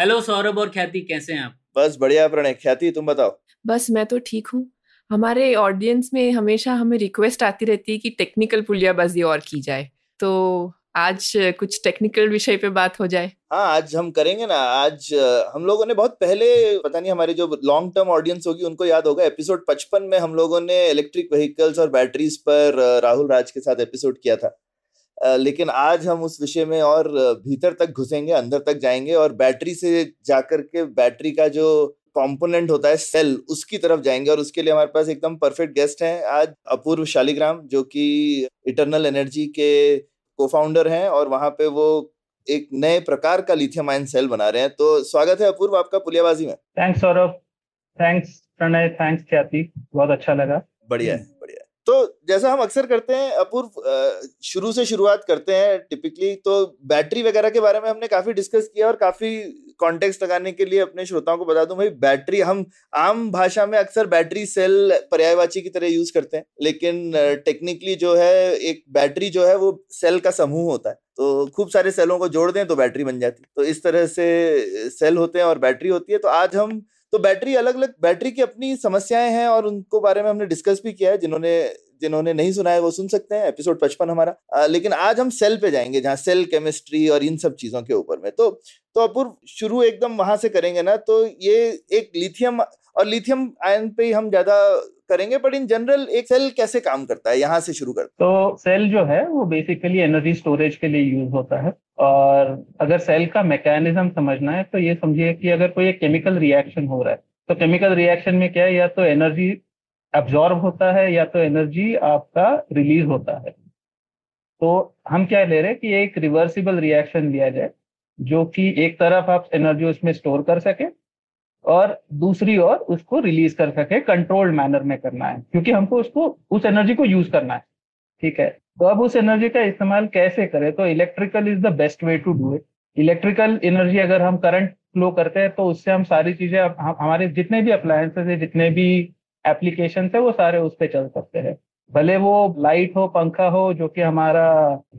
Hello Saurabh और ख्याति, कैसे हैं आप? बस बढ़िया प्रणय। ख्याति तुम बताओ। बस मैं तो ठीक हूँ। हमारे ऑडियंस में हमेशा हमें रिक्वेस्ट आती रहती है कि टेक्निकल पुलियाबाजी और की जाए, तो आज कुछ टेक्निकल विषय पे बात हो जाए। हाँ आज हम करेंगे ना। आज हम लोगों ने बहुत पहले, पता नहीं हमारे जो लॉन्ग टर्म ऑडियंस होगी उनको याद होगा, एपिसोड 55 में हम लोगों ने इलेक्ट्रिक व्हीकल्स और बैटरीज पर राहुल राज के साथ एपिसोड किया था। लेकिन आज हम उस विषय में और भीतर तक घुसेंगे, अंदर तक जाएंगे और बैटरी से जाकर के बैटरी का जो कंपोनेंट होता है सेल, उसकी तरफ जाएंगे। और उसके लिए हमारे पास एकदम परफेक्ट गेस्ट हैं आज, अपूर्व शालिग्राम, जो कि e-TRNL एनर्जी के कोफाउंडर हैं और वहां पे वो एक नए प्रकार का लिथियम आयन सेल बना रहे हैं। तो स्वागत है अपूर्व आपका पुलियाबाजी में। Thanks Saurabh, thanks Pranay, thanks Khyati, बहुत अच्छा लगा। बढ़िया है, बढ़िया। तो जैसा हम अक्सर करते हैं अपूर्व, शुरू से शुरुआत करते हैं टिपिकली। तो बैटरी वगैरह के बारे में हमने काफी डिस्कस किया और काफी कॉन्टेक्स्ट लगाने के लिए अपने श्रोताओं को बता दूं भाई, बैटरी हम आम भाषा में अक्सर बैटरी सेल पर्यायवाची की तरह यूज करते हैं, लेकिन टेक्निकली जो है एक बैटरी जो है वो सेल का समूह होता है। तो खूब सारे सेलों को जोड़ दें तो बैटरी बन जाती है। तो इस तरह से सेल होते हैं और बैटरी होती है। तो आज हम तो बैटरी, अलग अलग बैटरी की अपनी समस्याएं हैं और उनको बारे में हमने डिस्कस भी किया है। जिन्होंने नहीं सुना है वो सुन सकते हैं, एपिसोड 55 हमारा। लेकिन आज हम सेल पे जाएंगे, जहाँ सेल केमिस्ट्री और इन सब चीजों के ऊपर में। तो अपूर्व शुरू एकदम वहां से करेंगे ना। तो ये एक लिथियम आयन पे ही हम ज्यादा करेंगे, बट इन जनरल एक सेल कैसे काम करता है, यहाँ से शुरू करते हैं। तो सेल जो है वो बेसिकली एनर्जी स्टोरेज के लिए यूज होता है। और अगर सेल का मैकेनिज्म समझना है तो ये समझिए कि अगर कोई एक केमिकल रिएक्शन हो रहा है तो केमिकल रिएक्शन में क्या है, या तो एनर्जी एब्जॉर्ब होता है या तो एनर्जी आपका रिलीज होता है। तो हम क्या ले रहे हैं कि एक रिवर्सिबल रिएक्शन लिया जाए, जो कि एक तरफ आप एनर्जी उसमें स्टोर कर सके और दूसरी ओर उसको रिलीज कर सके, कंट्रोल्ड मैनर में करना है, क्योंकि हमको उसको उस एनर्जी को यूज करना है। ठीक है, तो अब उस एनर्जी का इस्तेमाल कैसे करें? तो electrical is the best way to do it. Electrical energy, अगर हम करंट फ्लो करते हैं तो उससे हम सारी चीजें, हमारे जितने भी अप्लायंसेस है, जितने भी एप्लीकेशन है, वो सारे उस पर चल सकते हैं। भले वो लाइट हो, पंखा हो, जो कि हमारा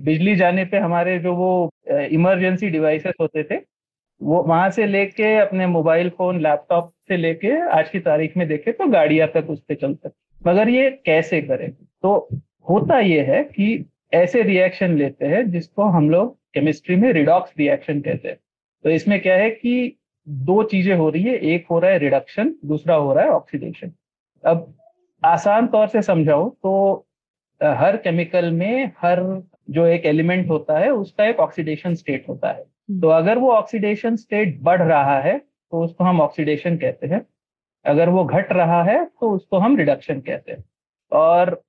बिजली जाने पे हमारे जो वो इमरजेंसी डिवाइसेस होते थे, वो वहां से लेके अपने मोबाइल फोन, लैपटॉप से लेके आज की तारीख में देखें तो गाड़ियां तक उस पर चल सकते। मगर ये कैसे करें? तो होता ये है कि ऐसे रिएक्शन लेते हैं जिसको हम लोग केमिस्ट्री में रिडॉक्स रिएक्शन कहते हैं। तो इसमें क्या है कि दो चीजें हो रही है, एक हो रहा है रिडक्शन, दूसरा हो रहा है ऑक्सीडेशन। अब आसान तौर से समझाओ तो हर केमिकल में हर जो एक एलिमेंट होता है उसका एक ऑक्सीडेशन स्टेट होता है। तो अगर वो ऑक्सीडेशन स्टेट बढ़ रहा है तो उसको हम ऑक्सीडेशन कहते हैं, अगर वो घट रहा है तो उसको हम रिडक्शन कहते हैं। और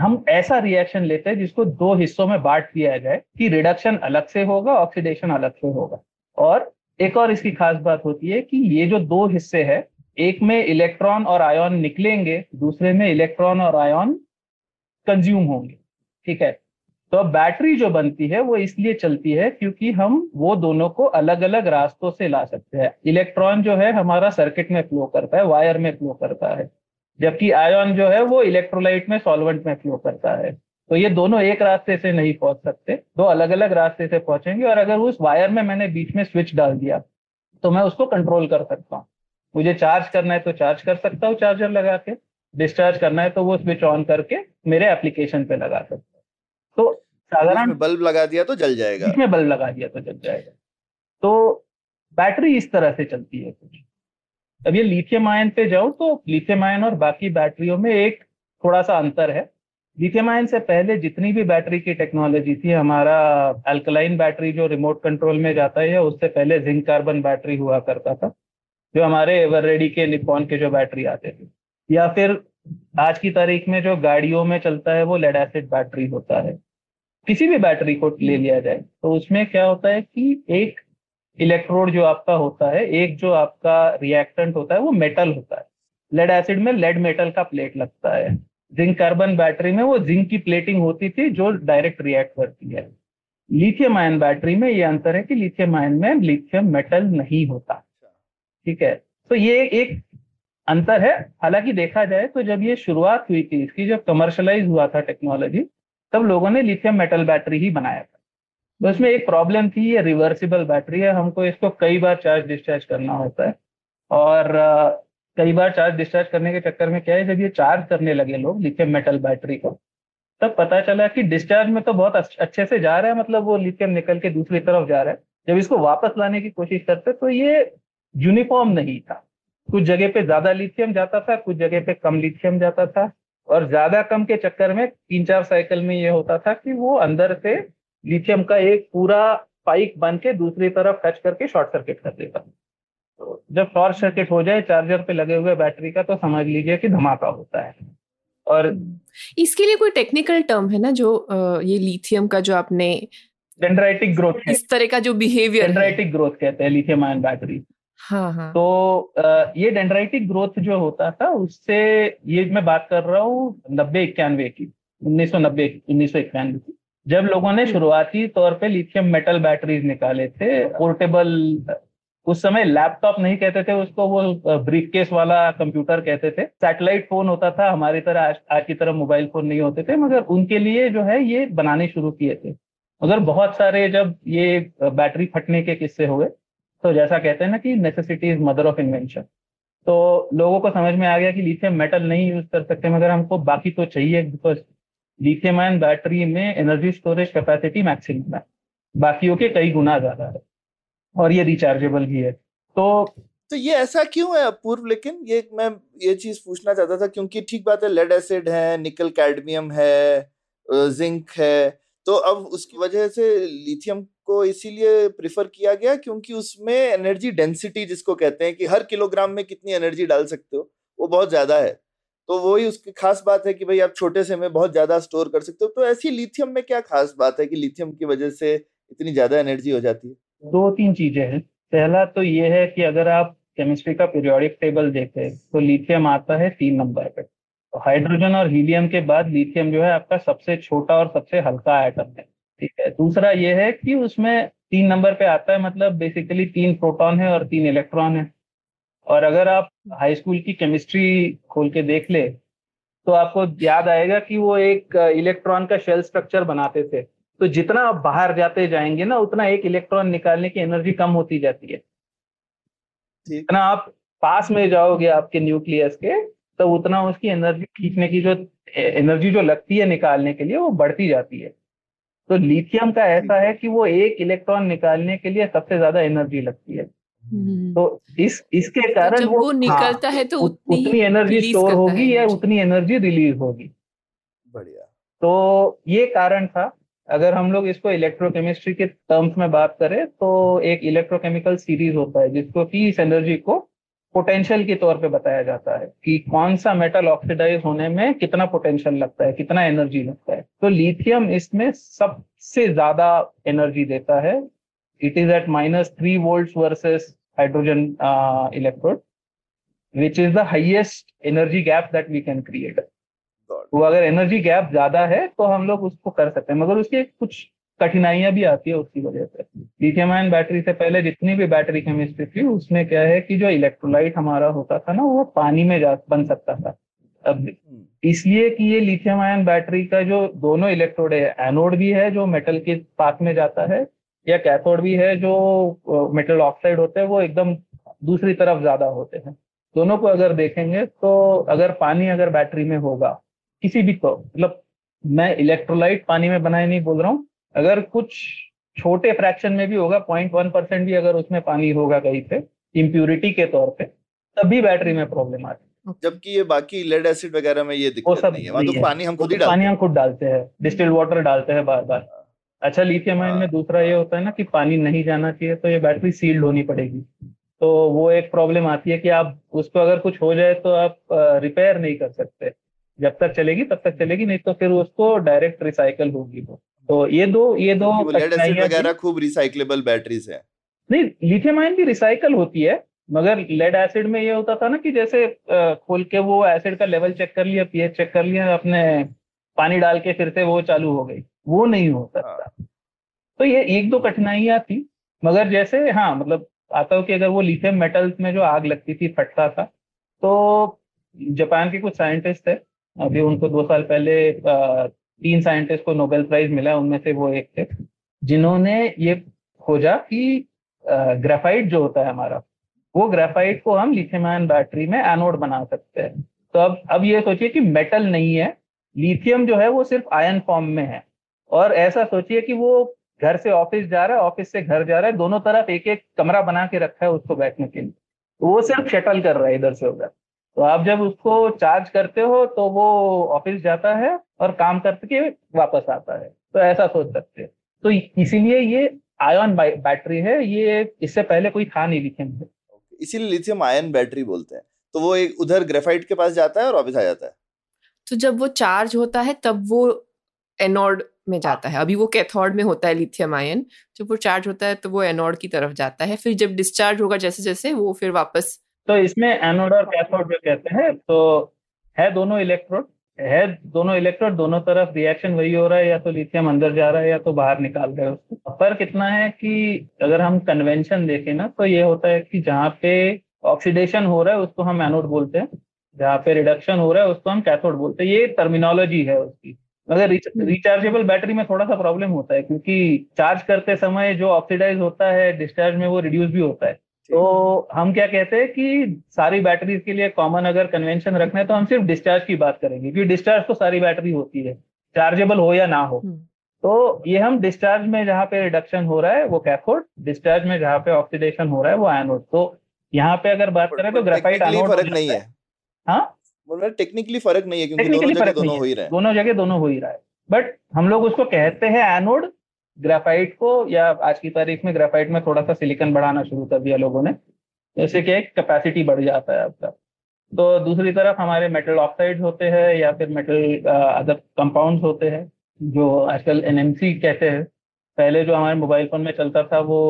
हम ऐसा रिएक्शन लेते हैं जिसको दो हिस्सों में बांट दिया जाए कि रिडक्शन अलग से होगा, ऑक्सीडेशन अलग से होगा। और एक और इसकी खास बात होती है कि ये जो दो हिस्से हैं, एक में इलेक्ट्रॉन और आयन निकलेंगे, दूसरे में इलेक्ट्रॉन और आयन कंज्यूम होंगे। ठीक है, तो बैटरी जो बनती है वो इसलिए चलती है क्योंकि हम वो दोनों को अलग अलग रास्तों से ला सकते हैं। इलेक्ट्रॉन जो है हमारा सर्किट में फ्लो करता है, वायर में फ्लो करता है, जबकि आयन जो है वो इलेक्ट्रोलाइट में, सॉल्वेंट में फ्लो करता है। तो ये दोनों एक रास्ते से नहीं पहुंच सकते, दो अलग अलग रास्ते से पहुंचेंगे। और अगर उस वायर में मैंने बीच में स्विच डाल दिया तो मैं उसको कंट्रोल कर सकता हूँ। मुझे चार्ज करना है तो चार्ज कर सकता हूँ चार्जर लगा के, डिस्चार्ज करना है तो वो स्विच ऑन करके मेरे एप्लीकेशन पे लगा सकता हूँ। तो साधारण बल्ब लगा दिया तो जल जाएगा, इसमें बल्ब लगा दिया तो जल जाएगा। तो बैटरी इस तरह से चलती है कुछ। अब ये लिथियम आयन पे जाऊं तो लिथियम आयन और बाकी बैटरियों में एक थोड़ा सा अंतर है। लिथियम आयन से पहले जितनी भी बैटरी की टेक्नोलॉजी थी, हमारा अल्कलाइन बैटरी जो रिमोट कंट्रोल में जाता है, उससे पहले जिंक कार्बन बैटरी हुआ करता था, जो हमारे एवर रेडी के निकॉन के जो बैटरी आते थे, या फिर आज की तारीख में जो गाड़ियों में चलता है वो लेड एसिड बैटरी होता है। किसी भी बैटरी को ले लिया जाए तो उसमें क्या होता है कि एक इलेक्ट्रोड जो आपका होता है, एक जो आपका रिएक्टेंट होता है वो मेटल होता है। लेड एसिड में लेड मेटल का प्लेट लगता है, जिंक कार्बन बैटरी में वो जिंक की प्लेटिंग होती थी जो डायरेक्ट रिएक्ट करती है। लिथियम आयन बैटरी में ये अंतर है कि लिथियम आयन में लिथियम मेटल नहीं होता, ठीक है। तो ये एक अंतर है। हालांकि देखा जाए तो जब ये शुरुआत हुई थी इसकी, जब कमर्शलाइज हुआ था टेक्नोलॉजी, तब लोगों ने लिथियम मेटल बैटरी ही बनाया था। तो इसमें एक प्रॉब्लम थी, ये रिवर्सिबल बैटरी है, हमको इसको कई बार चार्ज डिस्चार्ज करना होता है। और कई बार चार्ज डिस्चार्ज करने के चक्कर में क्या है, जब ये चार्ज करने लगे लोग लिथियम मेटल बैटरी को, तब पता चला कि डिस्चार्ज में तो बहुत अच्छे से जा रहा है, मतलब वो लिथियम निकल के दूसरी तरफ जा रहा है। जब इसको वापस लाने की कोशिश करते तो ये यूनिफॉर्म नहीं था, कुछ जगह पे ज्यादा लिथियम जाता था, कुछ जगह पे कम लिथियम जाता था। और ज्यादा कम के चक्कर में 3-4 साइकिल में ये होता था कि वो अंदर से लिथियम का एक पूरा स्पाइक बन के दूसरी तरफ टच करके शॉर्ट सर्किट कर देता। तो जब शॉर्ट सर्किट हो जाए चार्जर पे लगे हुए बैटरी का, तो समझ लीजिए कि धमाका होता है। और इसके लिए कोई टेक्निकल टर्म है ना, जो ये लिथियम का जो आपने डेंड्राइटिक ग्रोथ, इस तरह का जो बिहेवियर, डेंड्राइटिक ग्रोथ कहते हैं लिथियम आयन बैटरी। हाँ हाँ। तो ये डेंड्राइटिक ग्रोथ जो होता था उससे, ये मैं बात कर रहा हूँ 1991 की, 1991 की, जब लोगों ने शुरुआती तौर पे लिथियम मेटल बैटरीज निकाले थे पोर्टेबल। उस समय लैपटॉप नहीं कहते थे उसको, वो ब्रीफकेस वाला कंप्यूटर कहते थे। सैटेलाइट फोन होता था, हमारी तरह आज की तरह मोबाइल फोन नहीं होते थे, मगर उनके लिए जो है ये बनाने शुरू किए थे। मगर बहुत सारे जब ये बैटरी फटने के किस्से हुए, तो जैसा कहते हैं ना कि necessity is mother of invention, तो लोगों को समझ में आ गया कि लिथियम मेटल नहीं यूज कर सकते, मगर हमको बाकी तो चाहिए, बिकॉज लिथियम आयन बैटरी में एनर्जी स्टोरेज कैपेसिटी मैक्सिमम है, बाकियों के कई गुना ज्यादा है, और ये रिचार्जेबल भी है। तो ये ऐसा क्यों है अपूर्व? लेकिन मैं ये चीज पूछना चाहता था, क्योंकि ठीक बात है, लेड एसिड है, निकल कैडमियम है, जिंक है, तो अब उसकी वजह से लिथियम को इसीलिए प्रिफर किया गया क्योंकि उसमें एनर्जी डेंसिटी, जिसको कहते हैं कि हर किलोग्राम में कितनी एनर्जी डाल सकते हो, वो बहुत ज्यादा है। तो वही उसकी खास बात है कि भाई आप छोटे से में बहुत ज्यादा स्टोर कर सकते हो। तो ऐसी लिथियम में क्या खास बात है कि लिथियम की वजह से इतनी ज्यादा एनर्जी हो जाती है? 2-3 चीजें हैं। पहला तो ये है कि अगर आप केमिस्ट्री का पीरियोडिक टेबल देखें तो लिथियम आता है 3 नंबर पे, हाइड्रोजन और हीलियम के बाद लिथियम जो है आपका सबसे छोटा और सबसे हल्का आइटम है, ठीक है। दूसरा ये है कि उसमें 3 नंबर पे आता है, मतलब बेसिकली 3 प्रोटॉन है और 3 इलेक्ट्रॉन है। और अगर आप हाई स्कूल की केमिस्ट्री खोल के देख ले तो आपको याद आएगा कि वो एक इलेक्ट्रॉन का शेल स्ट्रक्चर बनाते थे, तो जितना आप बाहर जाते जाएंगे ना उतना एक इलेक्ट्रॉन निकालने की एनर्जी कम होती जाती है। जितना आप पास में जाओगे आपके न्यूक्लियस के, तो उतना उसकी एनर्जी खींचने की, जो एनर्जी जो लगती है निकालने के लिए, वो बढ़ती जाती है। तो लिथियम का ऐसा है कि वो एक इलेक्ट्रॉन निकालने के लिए सबसे ज्यादा एनर्जी लगती है, तो इसके कारण वो निकलता है तो उतनी एनर्जी स्टोर होगी या उतनी एनर्जी रिलीज होगी। बढ़िया। तो ये कारण था। अगर हम लोग इसको इलेक्ट्रोकेमिस्ट्री के टर्म्स में बात करें तो एक इलेक्ट्रोकेमिकल सीरीज होता है जिसको कि इस एनर्जी को पोटेंशियल के तौर पे बताया जाता है कि कौन सा मेटल ऑक्सीडाइज होने में कितना पोटेंशियल लगता है, कितना एनर्जी लगता है। तो लिथियम इसमें सबसे ज्यादा एनर्जी देता है। It is at -3 volts versus hydrogen electrode, which is the highest energy gap that we can create. तो अगर एनर्जी गैप ज्यादा है तो हम लोग उसको कर सकते हैं, मगर उसकी कुछ कठिनाइयां भी आती है उसकी वजह से। लिथियम आयन बैटरी से पहले जितनी भी बैटरी केमिस्ट्री थी उसमें क्या है कि जो इलेक्ट्रोलाइट हमारा होता था ना वो पानी में बन सकता था। अब इसलिए कि ये लिथियम आयन बैटरी का जो दोनों इलेक्ट्रोड है, एनोड भी है जो मेटल के पास में जाता है, या कैथोड भी है जो मेटल ऑक्साइड होते हैं, वो एकदम दूसरी तरफ ज्यादा होते हैं। दोनों को अगर देखेंगे तो अगर पानी अगर बैटरी में होगा किसी भी, तो मतलब मैं इलेक्ट्रोलाइट पानी में बनाए नहीं बोल रहा हूँ, अगर कुछ छोटे फ्रैक्शन में भी होगा, 0.1% भी अगर उसमें पानी होगा कहीं पे इम्प्यूरिटी के तौर पे, तब भी बैटरी में प्रॉब्लम आती है। जबकि ये बाकी लेड एसिड वगैरह में ये दिक्कत नहीं है, वहाँ तो पानी हम खुद ही डालते हैं, डिस्टिल्ड वाटर डालते हैं बार बार। अच्छा, लिथियम आयन में दूसरा ये होता है ना कि पानी नहीं जाना चाहिए, तो ये बैटरी सील्ड होनी पड़ेगी, तो वो एक प्रॉब्लम आती है कि आप उसको अगर कुछ हो जाए तो आप रिपेयर नहीं कर सकते, जब तक चलेगी तब तक चलेगी, नहीं तो फिर उसको डायरेक्ट रिसाइकल होगी। तो ये दो लेड एसिड वगैरह खूब रिसाइक्लेबल बैटरीज है। नहीं, लिथियम आयन भी रिसाइकल होती है, मगर लेड एसिड में ये होता था ना कि जैसे खोल के वो एसिड का लेवल चेक कर लिया, पीएच चेक कर लिया, अपने पानी डाल के फिर से वो चालू हो गई, वो नहीं हो सकता। तो ये एक दो कठिनाइयां थी, मगर जैसे हाँ मतलब आता हो कि अगर वो लिथियम मेटल्स में जो आग लगती थी फटता था, तो जापान के कुछ साइंटिस्ट थे, अभी उनको 2 साल पहले 3 साइंटिस्ट को नोबेल प्राइज मिला, उनमें से वो एक थे जिन्होंने ये खोजा कि ग्रेफाइट जो होता है हमारा, वो ग्रेफाइट को हम लिथियम आयन बैटरी में एनोड बना सकते हैं। तो अब ये सोचिए कि मेटल नहीं है, लिथियम जो है वो सिर्फ आयन फॉर्म में है, और ऐसा सोचिए कि वो घर से ऑफिस जा रहा है, ऑफिस से घर जा रहा है, दोनों तरफ एक एक कमरा बना के रखा है उसको बैठने के लिए, वो सिर्फ शटल कर रहा है इधर से उधर। तो आप जब उसको चार्ज करते हो तो वो ऑफिस जाता है और काम करके वापस आता है, तो ऐसा सोच सकते हैं। तो इसीलिए ये आयन बैटरी है, ये इससे पहले कोई था नहीं लिथियम में, इसीलिए लिथियम आयन बैटरी बोलते हैं। तो वो एक उधर ग्रेफाइट के पास जाता है और वापस आ जाता है, तो जब वो चार्ज होता है तब वो एनोड में जाता है, अभी वो कैथोड में होता है लिथियम आयन, जब वो चार्ज होता है तो वो एनोड की तरफ जाता है, फिर जब डिस्चार्ज होगा जैसे जैसे वो फिर वापस। तो इसमें एनोड और कैथोड जो कहते हैं, तो है दोनों इलेक्ट्रोड, है दोनों इलेक्ट्रोड, दोनों तरफ रिएक्शन वही हो रहा है, या तो लिथियम अंदर जा रहा है या तो बाहर निकाल रहे उसको। फर्क इतना है कि अगर हम कन्वेंशन देखें ना, तो ये होता है कि जहाँ पे ऑक्सीडेशन हो रहा है उसको हम एनोड बोलते हैं, जहाँ पे रिडक्शन हो रहा है उसको हम कैथोड बोलते हैं, ये टर्मिनोलॉजी है उसकी। मगर रिचार्जेबल बैटरी में थोड़ा सा प्रॉब्लम होता है, क्योंकि चार्ज करते समय जो ऑक्सीडाइज होता है, डिस्चार्ज में वो रिड्यूस भी होता है। तो हम क्या कहते हैं कि सारी बैटरीज के लिए कॉमन अगर कन्वेंशन रखना है तो हम सिर्फ डिस्चार्ज की बात करेंगे, क्योंकि डिस्चार्ज तो सारी बैटरी होती है, चार्जेबल हो या ना हो। तो ये हम डिस्चार्ज में जहाँ पे रिडक्शन हो रहा है वो कैथोड, डिस्चार्ज में जहाँ पे ऑक्सीडेशन हो रहा है वो एनोड। तो यहाँ पे अगर बात करें तो ग्रेफाइट एनोड फर्क नहीं है, हाँ टेक्निकली फर्क नहीं है, क्योंकि दोनों जगह दोनों हो ही रहा है, बट हम लोग उसको कहते हैं एनोड ग्रेफाइट को। या आज की तारीख में ग्रेफाइट में थोड़ा सा सिलिकॉन बढ़ाना शुरू कर दिया लोगों ने, जैसे कि एक कैपेसिटी बढ़ जाता है आपका। तो दूसरी तरफ हमारे मेटल ऑक्साइड होते हैं या फिर मेटल अदर कंपाउंड होते हैं जो आजकल NMC कहते हैं, पहले जो हमारे मोबाइल फोन में चलता था वो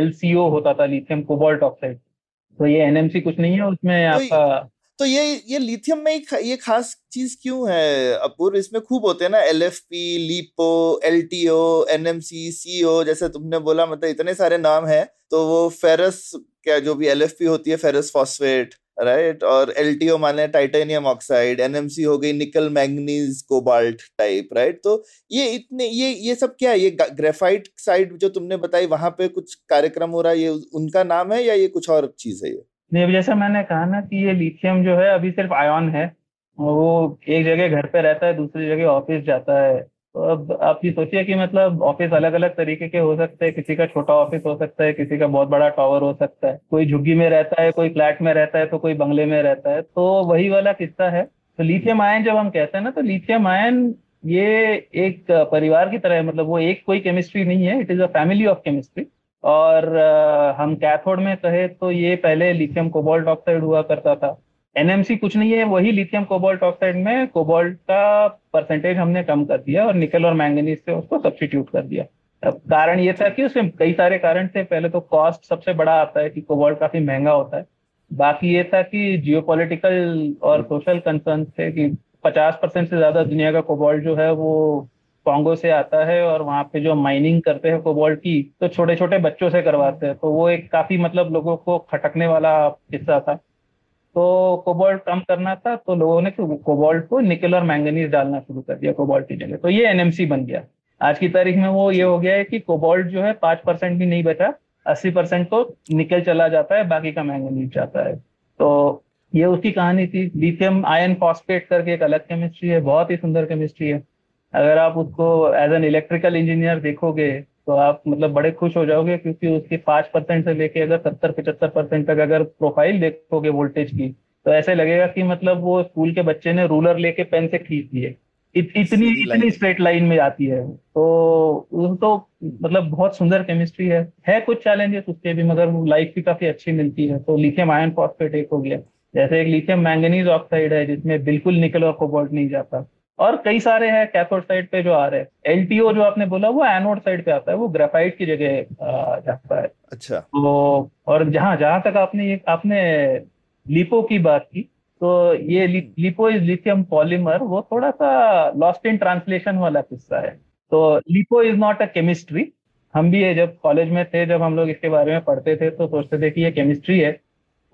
LCO होता था, लिथियम कोबाल्ट ऑक्साइड। तो ये NMC कुछ नहीं है, उसमें आपका। तो ये लिथियम में ये खास चीज क्यों है अपूर्व? इसमें खूब होते हैं ना LFP, LiPo, LTO, NMC, CO, जैसे तुमने बोला, मतलब इतने सारे नाम हैं। तो वो फेरस क्या जो भी LFP होती है फेरस फॉस्फेट, राइट, और LTO माने टाइटेनियम ऑक्साइड, NMC हो गई निकल मैंगनीज कोबाल्ट टाइप, राइट। तो ये इतने ये सब क्या है? ये ग्रेफाइट साइड जो तुमने बताई वहां पे कुछ कार्यक्रम हो रहा है, ये उनका नाम है या ये कुछ और चीज है? ये नहीं, जैसा मैंने कहा ना कि ये लिथियम जो है अभी सिर्फ आयन है, वो एक जगह घर पे रहता है, दूसरी जगह ऑफिस जाता है। तो अब आप ये सोचिए कि मतलब ऑफिस अलग अलग तरीके के हो सकते हैं, किसी का छोटा ऑफिस हो सकता है, किसी का बहुत बड़ा टावर हो सकता है, कोई झुग्गी में रहता है, कोई फ्लैट में रहता है, तो कोई बंगले में रहता है। तो वही वाला किस्सा है। तो लिथियम आयन जब हम कहते हैं ना, तो लिथियम आयन ये एक परिवार की तरह है, मतलब वो एक कोई केमिस्ट्री नहीं है, it is a family of chemistry. और हम कैथोड में कहे तो ये पहले लिथियम कोबाल्ट ऑक्साइड हुआ करता था। NMC कुछ नहीं है, वही लिथियम कोबाल्ट ऑक्साइड में कोबाल्ट का परसेंटेज हमने कम कर दिया और निकल और मैंगनीज से उसको सब्स्टिट्यूट कर दिया। अब कारण ये था कि उसमें कई सारे कारण थे। पहले तो कॉस्ट सबसे बड़ा आता है कि कोबाल्ट काफी महंगा होता है। बाकी ये था कि जियोपॉलिटिकल और सोशल कंसर्न थे कि 50% से ज्यादा दुनिया का कोबाल्ट जो है वो कॉन्गो से आता है, और वहाँ पे जो माइनिंग करते हैं कोबाल्ट की तो छोटे छोटे बच्चों से करवाते हैं। तो वो एक काफी मतलब लोगों को खटकने वाला किस्सा था। तो कोबाल्ट कम करना था, तो लोगों ने कोबाल्ट को निकल और मैंगनीज डालना शुरू कर दिया कोबाल्ट की जगह। तो ये NMC बन गया। आज की तारीख में वो ये हो गया है कि कोबाल्ट जो है 5% भी नहीं बचा, 80% तो निकल चला जाता है, बाकी का मैंगनीज जाता है। तो ये उसकी कहानी थी। लिथियम आयन फॉस्फेट करके एक अलग केमिस्ट्री है, बहुत ही सुंदर केमिस्ट्री है। अगर आप उसको एज एन इलेक्ट्रिकल इंजीनियर देखोगे तो आप मतलब बड़े खुश हो जाओगे, क्योंकि उसकी 5% से लेके अगर 70-75% तक अगर प्रोफाइल देखोगे वोल्टेज की, तो ऐसे लगेगा कि मतलब वो स्कूल के बच्चे ने रूलर लेके पेन से खींच दिए। इतनी स्ट्रेट लाइन में आती है। तो मतलब बहुत सुंदर केमिस्ट्री है कुछ चैलेंजेस उसके भी, मगर वो लाइफ भी काफी अच्छी मिलती है। तो लिथियम आयन फॉस्फेट एक हो गया। जैसे एक लिथियम मैंगनीज ऑक्साइड है जिसमें बिल्कुल निकल और कोबाल्ट नहीं जाता, और कई सारे हैं कैथोड साइड पे जो आ रहे हैं। एलटीओ जो आपने बोला वो एनोड साइड पे आता है, वो ग्रेफाइट की जगह जाता है। अच्छा। तो और जहां तक आपने लिपो की बात की, तो ये लिपो इज लिथियम पॉलीमर, वो थोड़ा सा लॉस्ट इन ट्रांसलेशन वाला किस्सा है। तो lipo is not a chemistry. हम भी जब कॉलेज में थे, जब हम लोग इसके बारे में पढ़ते थे तो सोचते थे कि ये केमिस्ट्री है।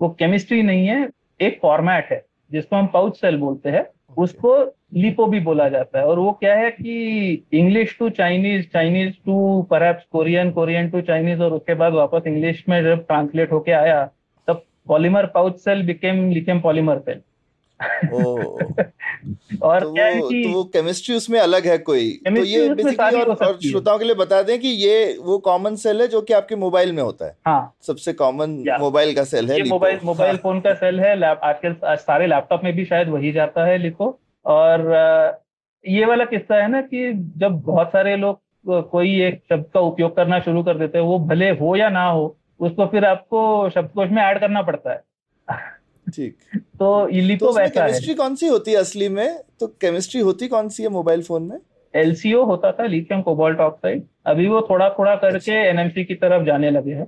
वो केमिस्ट्री नहीं है, एक फॉर्मेट है जिसको हम पाउच सेल बोलते हैं। उसको लिपो भी बोला जाता है। और वो क्या है कि English to Chinese, Chinese to perhaps Korean, Korean to Chinese, और उसके बाद वापस इंग्लिश में जब ट्रांसलेट होके आया तब polymer pouch cell became lithium polymer cell. और तो क्या है कि तो केमिस्ट्री उसमें अलग है कोई। तो ये बेसिकली, और श्रोताओं के लिए बता दें कि ये वो कॉमन सेल है जो कि आपके मोबाइल में होता है। हाँ, सबसे कॉमन मोबाइल का सेल है लिपो। मोबाइल फोन का सेल है। आजकल सारे लैपटॉप में भी शायद वही जाता है लिपो। और ये वाला किस्सा है ना कि जब बहुत सारे लोग कोई एक शब्द का उपयोग करना शुरू कर देते हैं, वो भले हो या ना हो, उसको फिर आपको शब्दकोश में ऐड करना पड़ता है। ठीक। तो लिपो वैसा है। केमिस्ट्री कौन सी होती है असली में? तो केमिस्ट्री होती कौन सी है मोबाइल फोन में? LCO होता था, लिथियम कोबाल्ट ऑक्साइड। अभी वो थोड़ा थोड़ा करके NMC की तरफ जाने लगे हैं।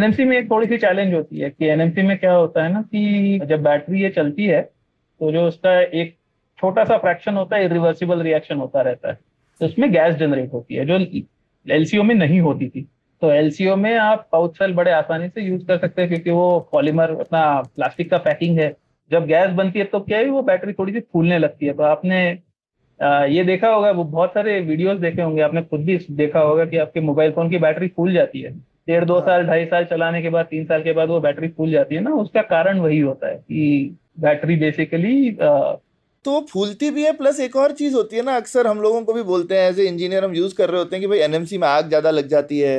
NMC में एक थोड़ी सी चैलेंज होती है कि NMC में क्या होता है ना कि जब बैटरी ये चलती है तो जो उसका एक छोटा सा फ्रैक्शन होता है, इरिवर्सिबल रिएक्शन होता रहता है, तो उसमें गैस जनरेट होती है जो LCO में नहीं होती थी। तो LCO में आप पाउच सेल बड़े आसानी से यूज कर सकते हैं क्योंकि वो पॉलीमर अपना प्लास्टिक का पैकिंग है। जब गैस बनती है तो क्या है, वो बैटरी थोड़ी सी फूलने लगती है। तो आपने ये देखा होगा, वो बहुत सारे वीडियोस देखे होंगे, आपने खुद भी देखा होगा कि आपके मोबाइल फोन की बैटरी फूल जाती है। 1.5 साल 2.5 साल चलाने के बाद 3 साल के बाद वो बैटरी फूल जाती है ना। उसका कारण वही होता है कि बैटरी बेसिकली तो फूलती भी है। प्लस एक और चीज होती है ना, अक्सर हम लोगों को भी बोलते हैं एज ए इंजीनियर, हम यूज कर रहे होते हैं कि भाई NMC में आग ज्यादा लग जाती है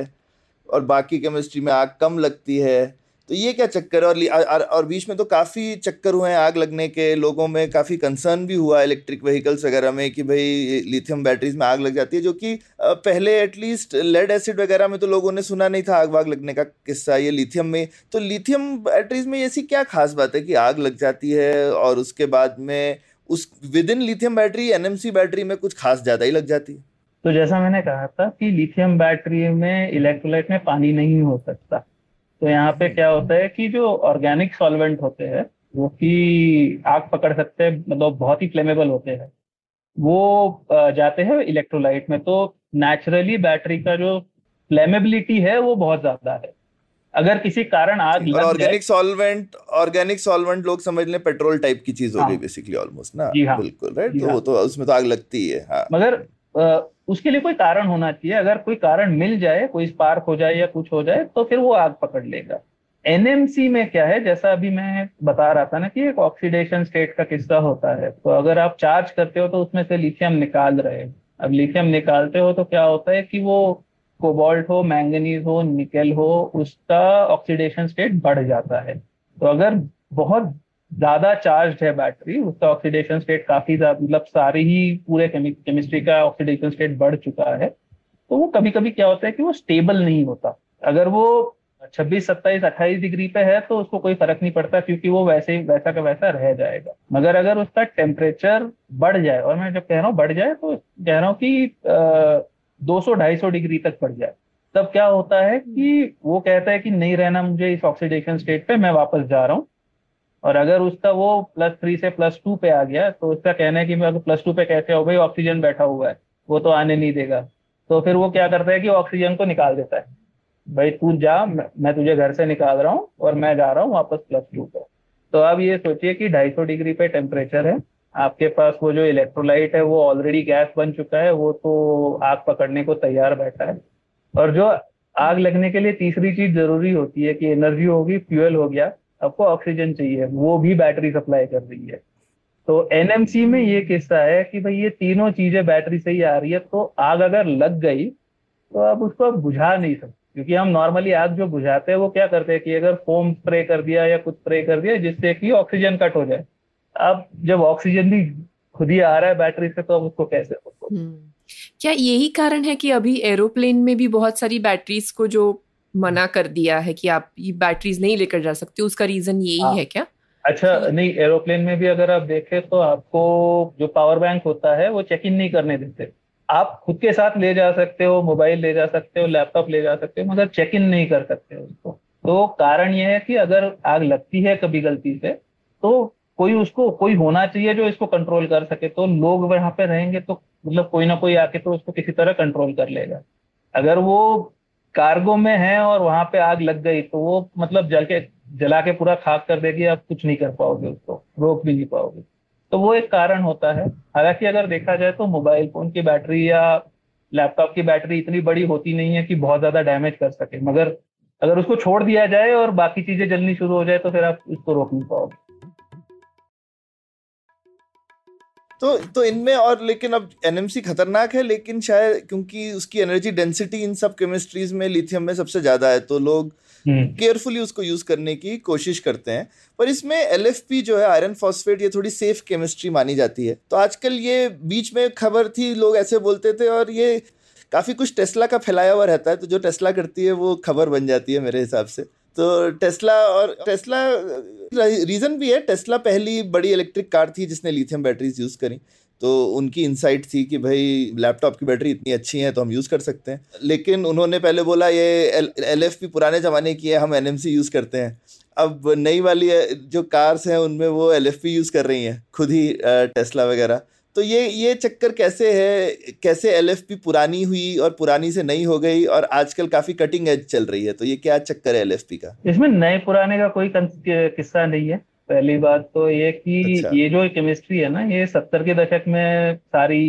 और बाकी केमिस्ट्री में आग कम लगती है, तो ये क्या चक्कर है? और बीच में तो काफ़ी चक्कर हुए हैं आग लगने के, लोगों में काफ़ी कंसर्न भी हुआ इलेक्ट्रिक व्हीकल्स वगैरह में कि भाई लिथियम बैटरीज में आग लग जाती है, जो कि पहले एटलीस्ट लेड एसिड वगैरह में तो लोगों ने सुना नहीं था आग वाग लगने का किस्सा। ये लिथियम में, तो लिथियम बैटरीज में ऐसी क्या खास बात है कि आग लग जाती है और उसके बाद में उस within lithium battery NMC battery में कुछ खास ज़्यादा ही लग जाती है? तो जैसा मैंने कहा था कि लिथियम बैटरी में इलेक्ट्रोलाइट में पानी नहीं हो सकता। तो यहाँ पे क्या होता है कि जो ऑर्गेनिक सॉल्वेंट होते हैं वो कि आग पकड़ सकते हैं, मतलब बहुत ही फ्लेमेबल होते हैं, वो जाते हैं इलेक्ट्रोलाइट में। तो नेचुरली बैटरी का जो फ्लेमेबिलिटी है वो बहुत ज्यादा है। अगर किसी कारण आग लग जाए, ऑर्गेनिक सॉल्वेंट लोग समझ लें पेट्रोल टाइप की चीज हो गई बेसिकली ऑलमोस्ट ना। बिल्कुल राइट। तो उसमें तो आग लगती है, मगर उसके लिए कोई कारण होना चाहिए। अगर कोई कारण मिल जाए, कोई स्पार्क हो जाए या कुछ हो जाए, तो फिर वो आग पकड़ लेगा। NMC में क्या है, जैसा अभी मैं बता रहा था ना कि एक ऑक्सीडेशन स्टेट का किस्सा होता है। तो अगर आप चार्ज करते हो तो उसमें से लिथियम निकाल रहे हो। अब लिथियम निकालते हो तो क्या होता है कि वो कोबाल्ट हो, मैंगनीज हो, निकेल हो, उसका ऑक्सीडेशन स्टेट बढ़ जाता है। तो अगर बहुत ज्यादा चार्ज है बैटरी, उसका ऑक्सीडेशन स्टेट काफी ज्यादा, मतलब सारी ही पूरे केमिस्ट्री का ऑक्सीडेशन स्टेट बढ़ चुका है, तो वो कभी कभी क्या होता है कि वो स्टेबल नहीं होता। अगर वो 26, 27, 28 डिग्री पे है तो उसको कोई फर्क नहीं पड़ता क्योंकि वो वैसे ही वैसा का वैसा रह जाएगा। मगर अगर उसका टेम्परेचर बढ़ जाए, और मैं जब कह रहा हूँ बढ़ जाए तो कह रहा हूँ कि 200-250 डिग्री तक बढ़ जाए, तब क्या होता है कि वो कहता है कि नहीं रहना मुझे इस ऑक्सीडेशन स्टेट पे, मैं वापस जा रहा हूँ। और अगर उसका वो +3 से +2 पे आ गया तो उसका कहना है कि मैं +2 पे कैसे हो भाई, ऑक्सीजन बैठा हुआ है, वो तो आने नहीं देगा। तो फिर वो क्या करता है कि ऑक्सीजन को निकाल देता है, भाई तू जा, मैं तुझे घर से निकाल रहा हूँ और मैं जा रहा हूँ वापस +2 पे। तो आप ये सोचिए कि 250 डिग्री पे टेम्परेचर है, आपके पास वो जो इलेक्ट्रोलाइट है वो ऑलरेडी गैस बन चुका है, वो तो आग पकड़ने को तैयार बैठा है। और जो आग लगने के लिए तीसरी चीज जरूरी होती है कि एनर्जी होगी, फ्यूल हो गया, आपको ऑक्सीजन चाहिए, वो भी बैटरी सप्लाई कर रही है। तो NMC में ये किस्सा है कि भाई ये तीनों चीजें बैटरी से ही आ रही है। तो आग अगर लग गई तो आप उसको बुझा नहीं सकते, क्योंकि हम नॉर्मली आग जो बुझाते हैं वो क्या करते हैं कि अगर फोम स्प्रे कर दिया या कुछ स्प्रे कर दिया जिससे कि ऑक्सीजन कट हो जाए। अब जब ऑक्सीजन भी खुद ही आ रहा है बैटरी से तो आप उसको कैसे रोको? क्या यही कारण है कि अभी एरोप्लेन में भी बहुत सारी बैटरीज को जो मना कर दिया है कि आप ये बैटरीज नहीं लेकर जा सकते, उसका रीजन यही है क्या? अच्छा नहीं, एरोप्लेन में भी अगर आप देखें तो आपको जो पावर बैंक होता है वो चेक इन नहीं करने देते। आप खुद के साथ ले जा सकते हो, मोबाइल ले जा सकते हो, लैपटॉप ले जा सकते हो, मगर चेक इन नहीं कर सकते उसको। तो कारण यह है कि अगर आग लगती है कभी गलती से तो कोई होना चाहिए जो इसको कंट्रोल कर सके। तो लोग वहां पे रहेंगे तो मतलब कोई ना कोई आके तो उसको किसी तरह कंट्रोल कर लेगा। अगर वो कार्गो में है और वहां पे आग लग गई तो वो मतलब जला के पूरा खाक कर देगी, आप कुछ नहीं कर पाओगे, उसको रोक भी नहीं पाओगे। तो वो एक कारण होता है। हालांकि अगर देखा जाए तो मोबाइल फोन की बैटरी या लैपटॉप की बैटरी इतनी बड़ी होती नहीं है कि बहुत ज्यादा डैमेज कर सके, मगर अगर उसको छोड़ दिया जाए और बाकी चीजें जलनी शुरू हो जाए तो फिर आप उसको रोक नहीं पाओगे। तो इनमें और लेकिन अब एनएमसी खतरनाक है, लेकिन शायद क्योंकि उसकी एनर्जी डेंसिटी इन सब केमिस्ट्रीज में लिथियम में सबसे ज्यादा है तो लोग केयरफुली उसको यूज करने की कोशिश करते हैं। पर इसमें एलएफपी जो है आयरन फॉस्फेट, ये थोड़ी सेफ केमिस्ट्री मानी जाती है। तो आजकल ये बीच में खबर थी, लोग ऐसे बोलते थे, और ये काफी कुछ टेस्ला का फैलाया हुआ रहता है। तो जो टेस्ला करती है वो खबर बन जाती है मेरे हिसाब से। तो टेस्ला रीज़न भी है, टेस्ला पहली बड़ी इलेक्ट्रिक कार थी जिसने लिथियम बैटरीज यूज़ करी। तो उनकी इंसाइट थी कि भाई लैपटॉप की बैटरी इतनी अच्छी है तो हम यूज़ कर सकते हैं। लेकिन उन्होंने पहले बोला ये एलएफपी पुराने ज़माने की है, हम एनएमसी यूज़ करते हैं। अब नई वाली जो कार्स हैं उनमें वो एलएफपी यूज़ कर रही हैं खुद ही, टेस्ला वगैरह। तो ये चक्कर कैसे है, कैसे एलएफपी पुरानी हुई और पुरानी से नई हो गई और आजकल काफी कटिंग एज चल रही है? तो ये क्या चक्कर है एलएफपी का? इसमें नए पुराने का कोई किस्सा नहीं है। पहली बात तो ये कि अच्छा। ये जो केमिस्ट्री है ना, ये 70 के दशक में सारी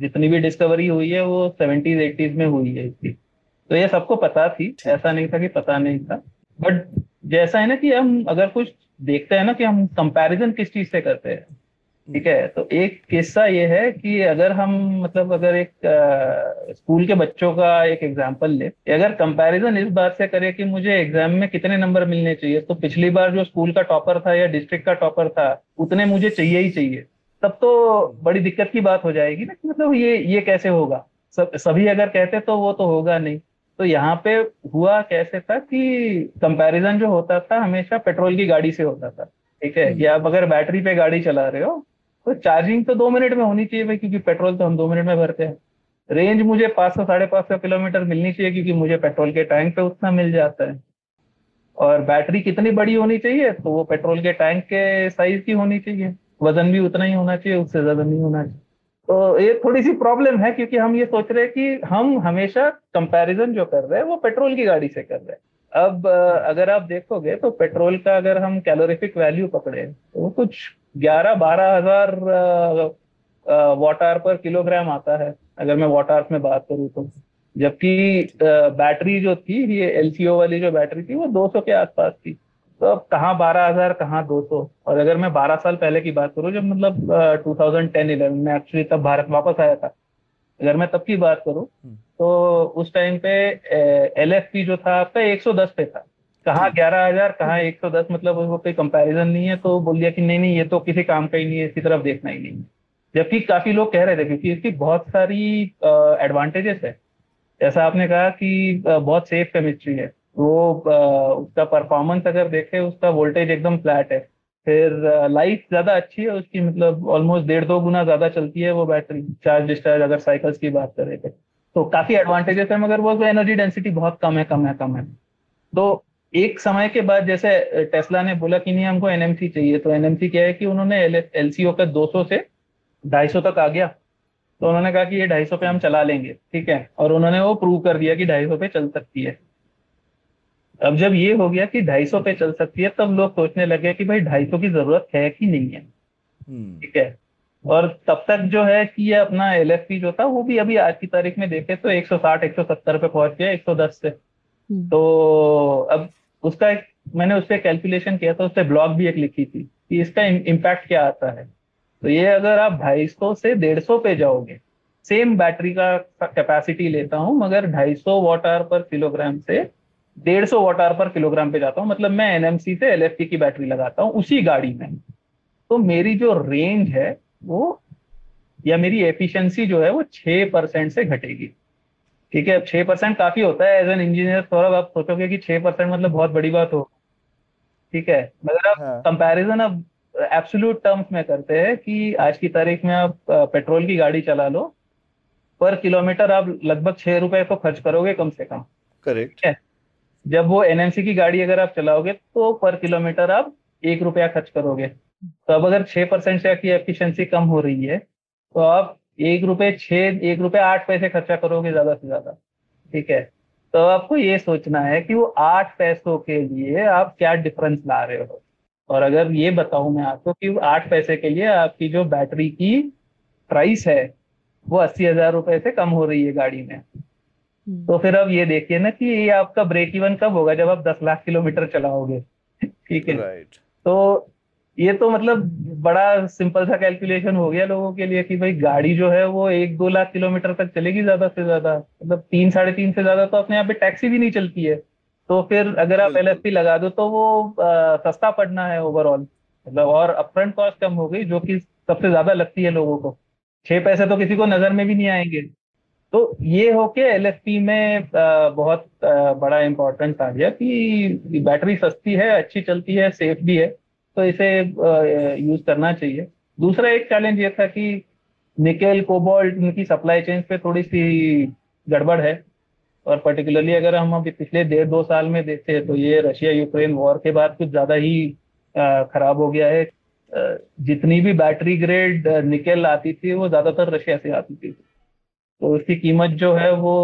जितनी भी डिस्कवरी हुई है वो 70s 80s में हुई है इसकी। तो ये सबको पता थी, ऐसा नहीं था कि पता नहीं था। बट जैसा है ना कि हम अगर कुछ देखते हैं ना कि हम कंपेरिजन किस चीज से करते हैं, ठीक है, तो एक किस्सा ये है कि अगर हम मतलब अगर एक स्कूल के बच्चों का एक एग्जांपल ले, अगर कंपैरिजन इस बात से करें कि मुझे एग्जाम में कितने नंबर मिलने चाहिए, तो पिछली बार जो स्कूल का टॉपर था या डिस्ट्रिक्ट का टॉपर था उतने मुझे चाहिए ही चाहिए, तब तो बड़ी दिक्कत की बात हो जाएगी ना। मतलब ये कैसे होगा, सभी अगर कहते तो वो तो होगा नहीं। तो यहाँ पे हुआ कैसे था कि कंपैरिजन जो होता था हमेशा पेट्रोल की गाड़ी से होता था, ठीक है, या आप अगर बैटरी पे गाड़ी चला रहे हो तो चार्जिंग तो 2 मिनट में होनी चाहिए भाई, क्योंकि पेट्रोल तो हम 2 मिनट में भरते हैं। रेंज मुझे 500-550 किलोमीटर मिलनी चाहिए क्योंकि मुझे पेट्रोल के टैंक पे उतना मिल जाता है। और बैटरी कितनी बड़ी होनी चाहिए, तो वो पेट्रोल के टैंक के साइज की होनी चाहिए, वजन भी उतना ही होना चाहिए, उससे ज्यादा नहीं होना चाहिए। तो ये थोड़ी सी प्रॉब्लम है क्योंकि हम ये सोच रहे हैं कि हम हमेशा कंपेरिजन जो कर रहे हैं वो पेट्रोल की गाड़ी से कर रहे हैं। अब अगर आप देखोगे तो पेट्रोल का अगर हम कैलोरीफिक वैल्यू पकड़े तो कुछ 11-12 हज़ार वॉट आवर पर किलोग्राम आता है, अगर मैं वॉट आवर्स में बात करूँ तो। जबकि बैटरी जो थी, ये LCO वाली जो बैटरी थी, वो 200 के आसपास थी। तो अब कहाँ 12,000 कहाँ 200। और अगर मैं 12 साल पहले की बात करूँ, जब मतलब 2010-11 में एक्चुअली तब भारत वापस आया था, अगर मैं तब की बात करूँ तो उस टाइम पे LFP जो था आपका 110 पे था, कहाँ 11,000 कहाँ 110, मतलब उसको कोई कंपैरिजन नहीं है। तो बोल दिया कि नहीं ये तो किसी काम का ही नहीं है, इसकी तरफ देखना ही नहीं है। जबकि काफी लोग कह रहे थे क्योंकि इसकी बहुत सारी एडवांटेजेस है, जैसा आपने कहा कि बहुत सेफ केमिस्ट्री है वो, उसका परफॉर्मेंस अगर देखें, उसका वोल्टेज एकदम फ्लैट है, फिर लाइफ ज्यादा अच्छी है उसकी, मतलब ऑलमोस्ट 1.5-2 गुना ज्यादा चलती है वो बैटरी, चार्ज डिस्चार्ज अगर साइकिल्स की बात करें तो काफी एडवांटेजेस है। मगर वो एनर्जी डेंसिटी बहुत कम है। तो एक समय के बाद जैसे टेस्ला ने बोला कि नहीं हमको एनएमसी चाहिए, तो एनएमसी क्या है कि उन्होंने एलसीओ का 200 से 250 तक आ गया, तो उन्होंने कहा कि ये 250 पे हम चला लेंगे, ठीक है, और उन्होंने वो प्रूव कर दिया कि 250 पे चल सकती है। अब जब ये हो गया कि 250 पे चल सकती है, तब लोग सोचने लगे कि भाई 250 की जरूरत है कि नहीं है, ठीक है। और तब तक जो है कि ये अपना एलएफपी जो था वो भी अभी आज की तारीख में देखे तो 160-170 पे पहुंच गया 110 से। तो अब उसका मैंने उस पर कैलकुलेशन किया था, उस पर ब्लॉग भी एक लिखी थी कि इसका इम्पैक्ट क्या आता है। तो ये अगर आप 250 से 150 पे जाओगे, सेम बैटरी का कैपेसिटी लेता हूँ मगर 250 वॉट आवर पर किलोग्राम से 150 वॉट आवर पर किलोग्राम पे जाता हूँ, मतलब मैं एनएमसी से एलएफपी की बैटरी लगाता हूँ उसी गाड़ी में, तो मेरी जो रेंज है वो या मेरी एफिशिएंसी जो है वो 6% से घटेगी, ठीक है। अब 6% काफी होता है एज एन इंजीनियर सौरभ, आप सोचोगे कि 6% मतलब बहुत बड़ी बात हो, ठीक है, मगर आप कंपैरिजन अब एब्सोल्यूट टर्म्स में करते हैं कि आज की तारीख में आप पेट्रोल की गाड़ी चला लो, पर किलोमीटर आप लगभग 6 रुपए तो खर्च करोगे कम से कम, करेक्ट है। जब वो एनएमसी की गाड़ी अगर आप चलाओगे तो पर किलोमीटर आप 1 रुपया खर्च करोगे। तो अब अगर 6% से आपकी एफिशिएंसी कम हो रही है तो आप 1 रुपये 8 पैसे खर्चा करोगे ज्यादा से ज्यादा, ठीक है। तो आपको ये सोचना है कि वो 8 पैसों के लिए आप क्या डिफरेंस ला रहे हो। और अगर ये बताऊं मैं आपको कि 8 पैसे के लिए आपकी जो बैटरी की प्राइस है वो 80,000 रुपए से कम हो रही है गाड़ी में, तो फिर अब ये देखिए ना कि ये आपका ब्रेक इवन कब होगा, जब आप 10 लाख किलोमीटर चलाओगे, ठीक है right. तो ये तो मतलब बड़ा सिंपल सा कैलकुलेशन हो गया लोगों के लिए कि भाई गाड़ी जो है वो 1-2 लाख किलोमीटर तक चलेगी ज्यादा से ज्यादा, मतलब 3-3.5 से ज्यादा तो अपने यहाँ पे टैक्सी भी नहीं चलती है। तो फिर अगर आप LSP लगा दो तो वो सस्ता पड़ना है ओवरऑल, मतलब और अपफ्रंट कॉस्ट कम हो गई जो कि सबसे ज्यादा लगती है लोगों को। 6 पैसे तो किसी को नजर में भी नहीं आएंगे। तो ये होके LSP में बहुत बड़ा इम्पोर्टेंस आ गया कि बैटरी सस्ती है, अच्छी चलती है, सेफ भी है, तो इसे यूज करना चाहिए। दूसरा एक चैलेंज ये था कि निकेल, कोबाल्ट, इनकी सप्लाई चेन पे थोड़ी सी गड़बड़ है। और पर्टिकुलरली अगर हम अभी पिछले 1.5-2 साल में देखते हैं तो ये रशिया यूक्रेन वॉर के बाद कुछ ज्यादा ही खराब हो गया है। जितनी भी बैटरी ग्रेड निकेल आती थी वो ज्यादातर रशिया से आती थी, तो उसकी कीमत जो है वो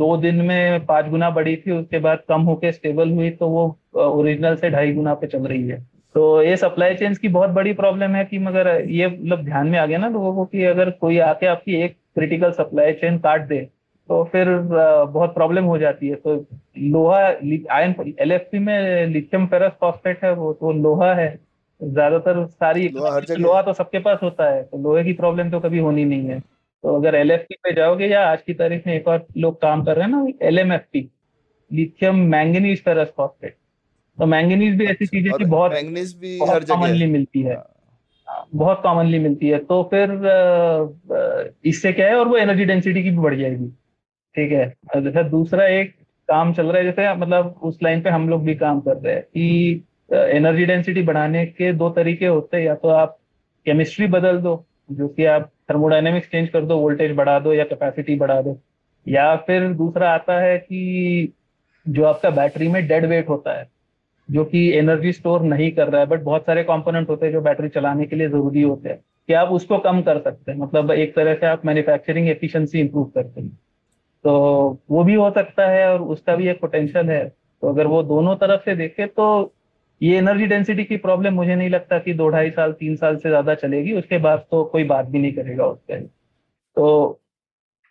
2 दिन में 5 गुना बढ़ी थी, उसके बाद कम होके स्टेबल हुई, तो वो ओरिजिनल से 2.5 गुना पे चल रही है। तो ये सप्लाई चेन की बहुत बड़ी प्रॉब्लम है कि मगर ये मतलब ध्यान में आ गया ना लोगों को कि अगर कोई आके आपकी एक क्रिटिकल सप्लाई चेन काट दे तो फिर बहुत प्रॉब्लम हो जाती है। तो लोहा, आयरन, LFP में लिथियम फेरस फॉस्फेट है, वो तो लोहा है, ज्यादातर सारी लोहा तो सबके पास होता है, तो लोहे की प्रॉब्लम तो कभी होनी नहीं है। तो अगर LFP पे जाओगे, या आज की तारीख में एक और लोग काम कर रहे हैं ना LMFP, lithium manganese ferrous phosphate, तो मैंगनीज भी ऐसी चीजें की बहुत कॉमनली मिलती है, बहुत कॉमनली मिलती है। तो फिर इससे क्या है, और वो एनर्जी डेंसिटी की भी बढ़ जाएगी, ठीक है। जैसा दूसरा एक काम चल रहा है, जैसे मतलब उस लाइन पे हम लोग भी काम कर रहे हैं कि एनर्जी डेंसिटी बढ़ाने के 2 तरीके होते हैं। या तो आप केमिस्ट्री बदल दो, जो कि आप थर्मोडाइनमिक्स चेंज कर दो, वोल्टेज बढ़ा दो या कैपेसिटी बढ़ा दो, या फिर दूसरा आता है कि जो आपका बैटरी में डेड वेट होता है जो कि एनर्जी स्टोर नहीं कर रहा है, बट बहुत सारे कॉम्पोनेंट होते हैं जो बैटरी चलाने के लिए जरूरी होते हैं, कि आप उसको कम कर सकते हैं। मतलब एक तरह से आप मैन्युफैक्चरिंग एफिशिएंसी इंप्रूव करते हैं, तो वो भी हो सकता है और उसका भी एक पोटेंशियल है। तो अगर वो दोनों तरफ से देखें तो ये एनर्जी डेंसिटी की प्रॉब्लम मुझे नहीं लगता कि 2-2.5 साल 3 साल से ज्यादा चलेगी, उसके बाद तो कोई बात भी नहीं करेगा उसके।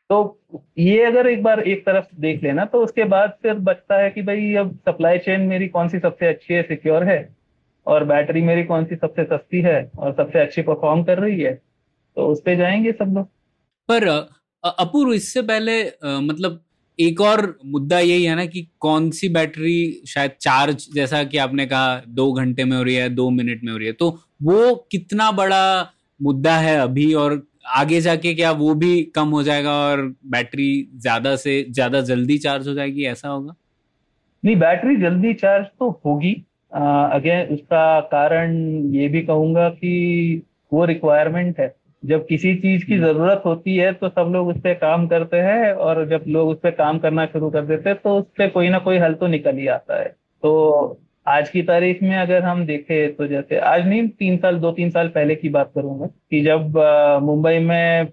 तो ये अगर एक बार एक तरफ देख लेना, तो उसके बाद फिर बचता है कि भाई अब सप्लाई चेन मेरी कौन सी सबसे अच्छी है, सिक्योर है, और बैटरी मेरी कौन सी सबसे सस्ती है और सबसे अच्छी परफॉर्म कर रही है, तो उस पे जाएंगे सब लोग। पर अपूर्व, इससे पहले मतलब एक और मुद्दा यही है ना कि कौन सी बैटरी शायद चार्ज, जैसा कि आपने कहा 2 घंटे में हो रही है, 2 मिनट में हो रही है, तो वो कितना बड़ा मुद्दा है अभी, और आगे जाके क्या वो भी कम हो जाएगा और बैटरी ज्यादा से ज्यादा जल्दी चार्ज हो जाएगी, ऐसा होगा? नहीं, बैटरी जल्दी चार्ज तो होगी। अगेन उसका कारण ये भी कहूंगा कि वो रिक्वायरमेंट है। जब किसी चीज की जरूरत होती है तो सब लोग उस पर काम करते हैं, और जब लोग उस पर काम करना शुरू कर देते हैं तो उस पर कोई ना कोई हल तो निकल ही आता है। तो आज की तारीख में अगर हम देखें तो जैसे आज नहीं, 3 साल 2-3 साल पहले की बात करूंगा कि जब मुंबई में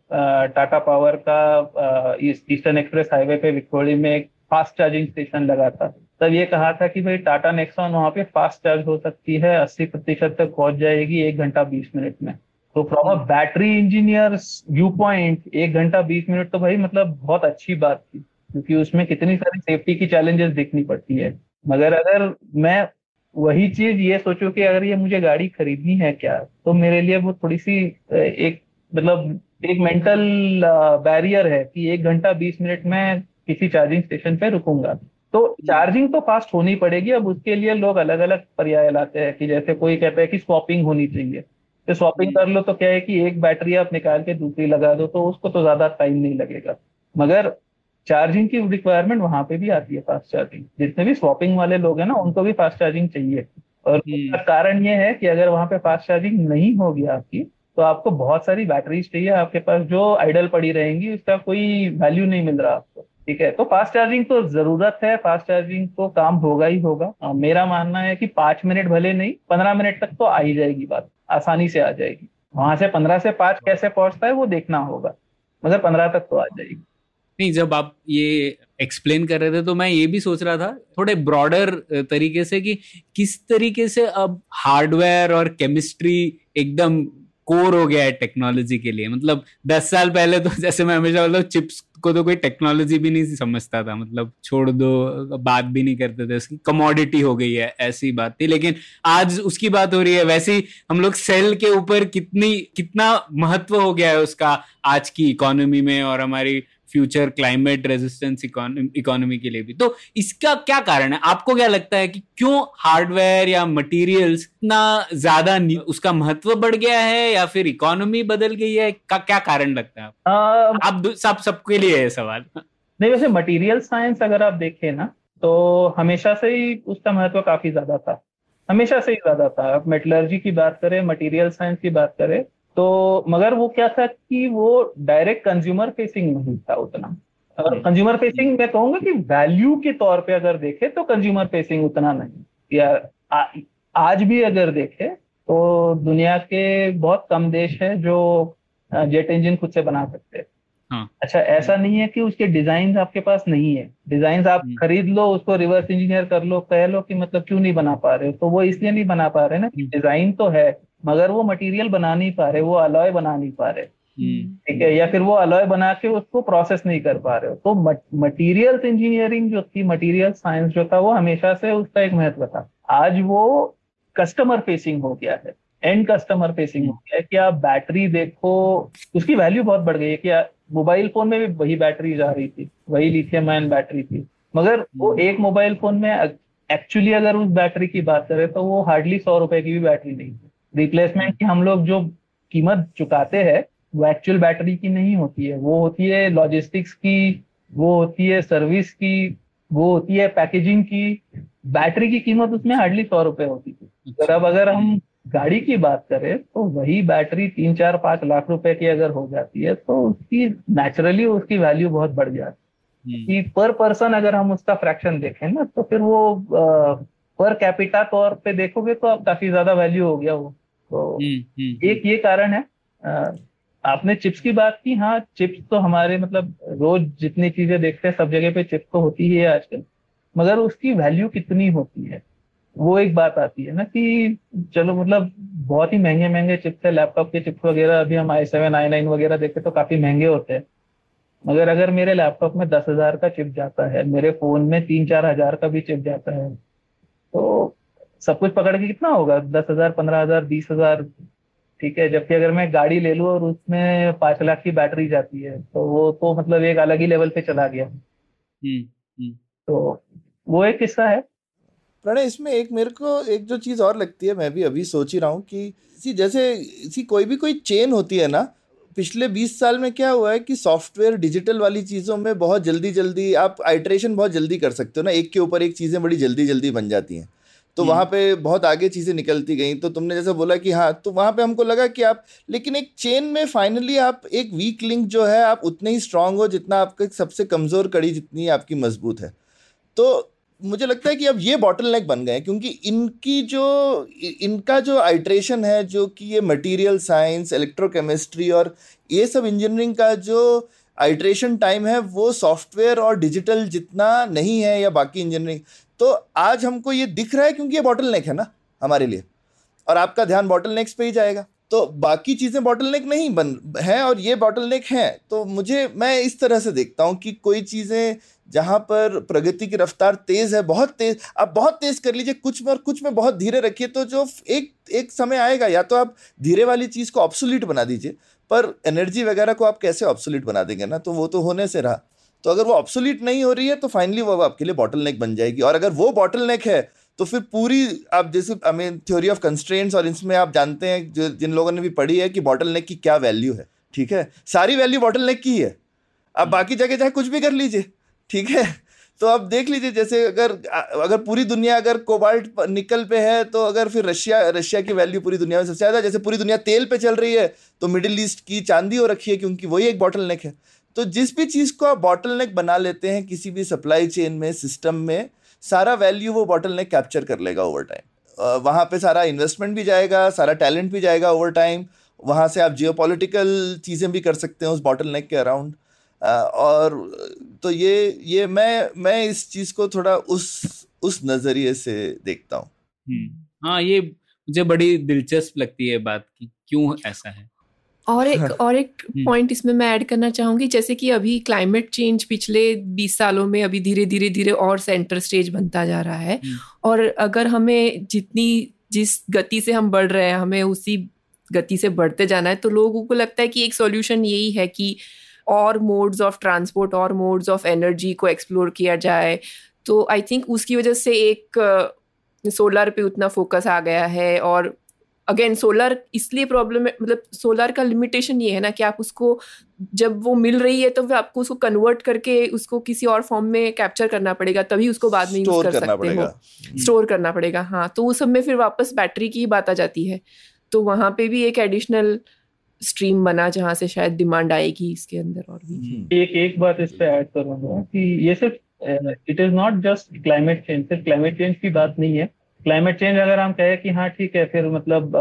टाटा पावर का ईस्टर्न एक्सप्रेस हाईवे पे विक्टोरी में एक फास्ट चार्जिंग स्टेशन लगा था, तब ये कहा था कि भाई टाटा नेक्सॉन वहां पे फास्ट चार्ज हो सकती है, 80% तक पहुंच जाएगी 1 घंटा 20 मिनट में। तो from a battery engineer's viewpoint 1 घंटा 20 मिनट तो भाई मतलब बहुत अच्छी बात थी, क्योंकि उसमें कितनी सारी सेफ्टी की चैलेंजेस देखनी पड़ती है। मगर अगर मैं वही चीज ये सोचूं कि अगर ये मुझे गाड़ी खरीदनी है क्या, तो मेरे लिए वो थोड़ी सी एक मतलब एक मेंटल बैरियर है कि 1 घंटा 20 मिनट में किसी चार्जिंग स्टेशन पे रुकूंगा। तो चार्जिंग तो फास्ट होनी पड़ेगी। अब उसके लिए लोग अलग अलग पर्याय लाते हैं कि जैसे कोई कहता है कि स्वैपिंग होनी चाहिए, तो स्वैपिंग कर लो तो क्या है कि एक बैटरी आप निकाल के दूसरी लगा दो, तो उसको तो ज्यादा टाइम नहीं लगेगा। मगर चार्जिंग की रिक्वायरमेंट वहां पे भी आती है, फास्ट चार्जिंग। जितने भी स्वैपिंग वाले लोग हैं ना, उनको भी फास्ट चार्जिंग चाहिए। और कारण ये है कि अगर वहां पे फास्ट चार्जिंग नहीं होगी आपकी, तो आपको बहुत सारी बैटरीज चाहिए आपके पास जो आइडल पड़ी रहेंगी, उसका कोई वैल्यू नहीं मिल रहा आपको। ठीक है, तो फास्ट चार्जिंग तो जरूरत है, फास्ट चार्जिंग तो काम होगा ही होगा। मेरा मानना है कि 5 मिनट भले नहीं, 15 मिनट तक तो आ ही जाएगी, बात आसानी से आ जाएगी। वहां से 15 से 5 कैसे पहुंचता है वो देखना होगा, मगर 15 तक तो आ जाएगी। नहीं, जब आप ये एक्सप्लेन कर रहे थे तो मैं ये भी सोच रहा था थोड़े ब्रॉडर तरीके से कि किस तरीके से अब हार्डवेयर और केमिस्ट्री एकदम कोर हो गया है टेक्नोलॉजी के लिए। मतलब 10 साल पहले तो जैसे मैं हमेशा बोलता हूँ, चिप्स को तो कोई टेक्नोलॉजी भी नहीं समझता था, मतलब छोड़ दो, बात भी नहीं करते थे, उसकी कमोडिटी हो गई है, ऐसी बात थी। लेकिन आज उसकी बात हो रही है, वैसे ही हम लोग सेल के ऊपर कितना महत्व हो गया है उसका आज की इकोनॉमी में और हमारी फ्यूचर क्लाइमेट रेजिस्टेंस इकोनॉमी के लिए भी। तो इसका क्या कारण है, आपको क्या लगता है कि क्यों हार्डवेयर या मटेरियल्स इतना ज्यादा उसका महत्व बढ़ गया है, या फिर इकोनॉमी बदल गई है, का क्या कारण लगता है आप सबके लिए है सवाल? नहीं, वैसे मटेरियल साइंस अगर आप देखें ना, तो हमेशा से ही उसका महत्व काफी ज्यादा था, हमेशा से ही ज्यादा था। आप मेटलर्जी की बात करें, मटेरियल साइंस की बात करें, तो मगर वो क्या था कि वो डायरेक्ट कंज्यूमर फेसिंग नहीं था उतना। अगर कंज्यूमर फेसिंग मैं कहूंगा कि वैल्यू के तौर पे अगर देखे तो कंज्यूमर फेसिंग उतना नहीं, या आज भी अगर देखे तो दुनिया के बहुत कम देश हैं जो जेट इंजन खुद से बना सकते हैं। अच्छा, ऐसा नहीं है कि उसके डिजाइन आपके पास नहीं है, डिजाइन आप खरीद लो, उसको रिवर्स इंजीनियर कर लो, कह लो कि मतलब क्यों नहीं बना पा रहे, तो वो इसलिए नहीं बना पा रहे ना, डिजाइन तो है मगर वो मटेरियल बना नहीं पा रहे, वो अलॉय बना नहीं पा रहे। ठीक है, या फिर वो अलॉय बना के उसको प्रोसेस नहीं कर पा रहे हो। तो मटेरियल्स इंजीनियरिंग जो थी, मटेरियल साइंस जो था, वो हमेशा से उसका एक महत्व था। आज वो कस्टमर फेसिंग हो गया है, एंड कस्टमर फेसिंग हो गया है कि आप बैटरी देखो, उसकी वैल्यू बहुत बढ़ गई है। कि मोबाइल फोन में भी वही बैटरी जा रही थी, वही लिथियम आयन बैटरी थी, मगर वो एक मोबाइल फोन में एक्चुअली अगर उस बैटरी की बात करें तो वो हार्डली 100 रुपए की भी बैटरी नहीं थी। रिप्लेसमेंट की हम लोग जो कीमत चुकाते हैं वो एक्चुअल बैटरी की नहीं होती है, वो होती है लॉजिस्टिक्स की, वो होती है सर्विस की, वो होती है पैकेजिंग की। बैटरी की कीमत उसमें हार्डली 100 रुपए होती थी। अगर हम गाड़ी की बात करें तो वही बैटरी 3-4-5 लाख रुपए की अगर हो जाती है तो उसकी नेचुरली उसकी वैल्यू बहुत बढ़ जाती है। कि पर पर्सन अगर हम उसका फ्रैक्शन देखें ना, तो फिर वो पर कैपिटा तौर पे देखोगे तो आप काफी ज्यादा वैल्यू हो गया वो। तो एक ये कारण है। आपने चिप्स की बात की, हाँ चिप्स तो हमारे मतलब रोज जितनी चीजें देखते हैं सब जगह पे चिप्स तो होती ही है आजकल, मगर उसकी वैल्यू कितनी होती है वो एक बात आती है ना। कि चलो मतलब बहुत ही महंगे महंगे चिप्स है, लैपटॉप के चिप्स वगैरह अभी हम i7 i9 वगैरह देखते तो काफी महंगे होते हैं, मगर अगर मेरे लैपटॉप में 10,000 का चिप जाता है, मेरे फोन में 3-4 हजार का भी चिप जाता है, तो सब कुछ पकड़ के कितना होगा, 10,000, 15,000, 20,000। ठीक है, जबकि अगर मैं गाड़ी ले लूँ और उसमें 5 लाख की बैटरी जाती है तो वो तो मतलब एक अलग ही लेवल पे चला गया। तो वो एक किस्सा है। प्रणय, इसमें एक मेरे को एक जो चीज़ और लगती है, मैं भी अभी सोच ही रहा हूँ कि जैसे कोई चेन होती है ना, पिछले 20 साल में क्या हुआ है कि सॉफ्टवेयर डिजिटल वाली चीज़ों में बहुत जल्दी आप आइटरेशन बहुत जल्दी कर सकते हो ना, एक के ऊपर एक चीज़ें बड़ी जल्दी बन जाती हैं, तो वहाँ पे बहुत आगे चीज़ें निकलती गई। तो तुमने जैसा बोला कि हाँ, तो वहाँ पे हमको लगा कि आप लेकिन एक चेन में फाइनली आप एक वीक लिंक जो है आप उतने ही स्ट्रांग हो जितना आपका सबसे कमज़ोर कड़ी जितनी आपकी मजबूत है। तो मुझे लगता है कि अब ये बॉटलनेक बन गए, क्योंकि इनका जो आइट्रेशन है, जो कि ये मटेरियल साइंस, इलेक्ट्रोकेमिस्ट्री और ये सब इंजीनियरिंग का जो आइट्रेशन टाइम है वो सॉफ्टवेयर और डिजिटल जितना नहीं है या बाकी इंजीनियरिंग। तो आज हमको ये दिख रहा है क्योंकि ये बॉटलनेक है ना हमारे लिए, और आपका ध्यान बॉटलनेक्स पे ही जाएगा, तो बाकी चीज़ें बॉटलनेक नहीं बन हैं और ये बॉटलनेक हैं। तो मैं इस तरह से देखता हूँ कि कोई चीज़ें जहाँ पर प्रगति की रफ्तार तेज़ है, बहुत तेज़, आप बहुत तेज़ कर लीजिए कुछ में, और कुछ में बहुत धीरे रखिए, तो जो एक समय आएगा या तो आप धीरे वाली चीज़ को ऑब्सोल्यूट बना दीजिए, पर एनर्जी वगैरह को आप कैसे ऑब्सोल्यूट बना देंगे ना, तो वो तो होने से रहा। तो अगर वो ऑब्सोल्यूट नहीं हो रही है तो फाइनली वो आपके लिए बॉटलनेक बन जाएगी, और अगर वो बॉटलनेक है तो फिर पूरी आप जैसे थ्योरी ऑफ कंस्ट्रेंट्स और इसमें आप जानते हैं जो जिन लोगों ने भी पढ़ी है कि बॉटलनेक की क्या वैल्यू है। ठीक है, सारी वैल्यू बॉटलनेक की है, आप बाकी जगह चाहे कुछ भी कर लीजिए। ठीक है, तो अब देख लीजिए जैसे अगर पूरी दुनिया अगर कोबाल्ट निकल पे है तो अगर फिर रशिया की वैल्यू पूरी दुनिया में सबसे ज़्यादा, जैसे पूरी दुनिया तेल पे चल रही है तो मिडिल ईस्ट की चांदी हो रखी है क्योंकि वही एक बॉटलनेक है। तो जिस भी चीज़ को आप बॉटलनेक बना लेते हैं किसी भी सप्लाई चेन में, सिस्टम में, सारा वैल्यू वो बॉटलनेक कैप्चर कर लेगा ओवर टाइम। वहाँ पर सारा इन्वेस्टमेंट भी जाएगा, सारा टैलेंट भी जाएगा ओवर टाइम, वहाँ से आप जियोपॉलिटिकल चीज़ें भी कर सकते हैं उस बॉटलनेक के अराउंड। और तो ये मैं इस चीज़ को थोड़ा उस नज़रिए से देखता हूँ। हाँ, ये मुझे बड़ी दिलचस्प लगती है बात की, क्यों ऐसा है। और एक पॉइंट इसमें मैं ऐड करना चाहूँगी, जैसे कि अभी क्लाइमेट चेंज पिछले 20 सालों में अभी धीरे धीरे और सेंटर स्टेज बनता जा रहा है, और अगर हमें जिस गति से हम बढ़ रहे हैं हमें उसी गति से बढ़ते जाना है। तो लोगों को लगता है कि एक सॉल्यूशन यही है कि और मोड्स ऑफ ट्रांसपोर्ट और मोड्स ऑफ एनर्जी को एक्सप्लोर किया जाए। तो आई थिंक उसकी वजह से एक सोलर पे उतना फोकस आ गया है। और अगेन सोलर इसलिए प्रॉब्लम है, मतलब सोलर का लिमिटेशन ये है ना कि आप उसको जब वो मिल रही है तो फिर आपको उसको कन्वर्ट करके उसको किसी और फॉर्म में कैप्चर करना पड़ेगा, तभी उसको बाद में यूज कर सकते हो, स्टोर करना पड़ेगा। हाँ, तो उस सब में फिर वापस बैटरी की ही बात आ जाती है। तो वहाँ पे भी एक एडिशनल स्ट्रीम बना जहाँ से शायद डिमांड आएगी इसके अंदर। और भी एक बात इस पे ऐड करूँगा कि ये सिर्फ it is not just climate change, सिर्फ क्लाइमेट चेंज की बात नहीं है। क्लाइमेट चेंज अगर हम कहें कि हाँ ठीक है, फिर मतलब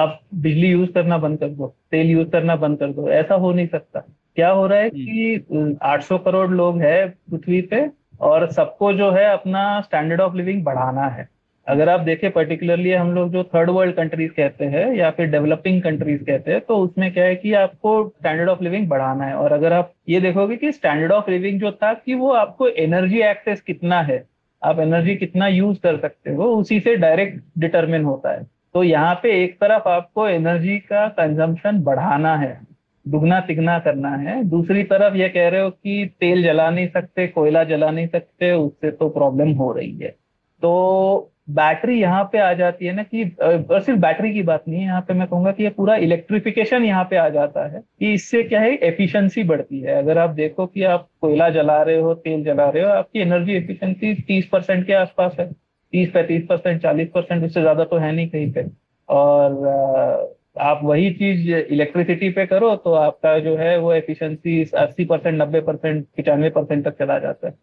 आप बिजली यूज करना बंद कर दो, तेल यूज करना बंद कर दो, ऐसा हो नहीं सकता। क्या हो रहा है कि 800 करोड़ लोग हैं पृथ्वी पे और सबको जो है अपना स्टैंडर्ड ऑफ लिविंग बढ़ाना है। अगर आप देखें पर्टिकुलरली हम लोग जो थर्ड वर्ल्ड कंट्रीज कहते हैं या फिर डेवलपिंग कंट्रीज कहते हैं, तो उसमें क्या है कि आपको स्टैंडर्ड ऑफ लिविंग बढ़ाना है। और अगर आप ये देखोगे कि स्टैंडर्ड ऑफ लिविंग जो था कि वो आपको एनर्जी एक्सेस कितना है, आप एनर्जी कितना यूज कर सकते हो, उसी से डायरेक्ट डिटरमिन होता है। तो यहाँ पे एक तरफ आपको एनर्जी का कंजम्पशन बढ़ाना है, दुगना तिगना करना है, दूसरी तरफ ये कह रहे हो कि तेल जला नहीं सकते, कोयला जला नहीं सकते, उससे तो प्रॉब्लम हो रही है। तो बैटरी यहाँ पे आ जाती है ना कि, और सिर्फ बैटरी की बात नहीं है, यहाँ पे मैं कहूंगा कि ये पूरा इलेक्ट्रिफिकेशन यहाँ पे आ जाता है कि इससे क्या है, एफिशिएंसी बढ़ती है। अगर आप देखो कि आप कोयला जला रहे हो, तेल जला रहे हो, आपकी एनर्जी एफिशिएंसी 30% के आसपास है, 30-35%, 40%, उससे ज्यादा तो है नहीं कहीं पे। और आप वही चीज इलेक्ट्रिसिटी पे करो तो आपका जो है वो एफिशिएंसी 80%, 90%, 95% तक चला जाता है।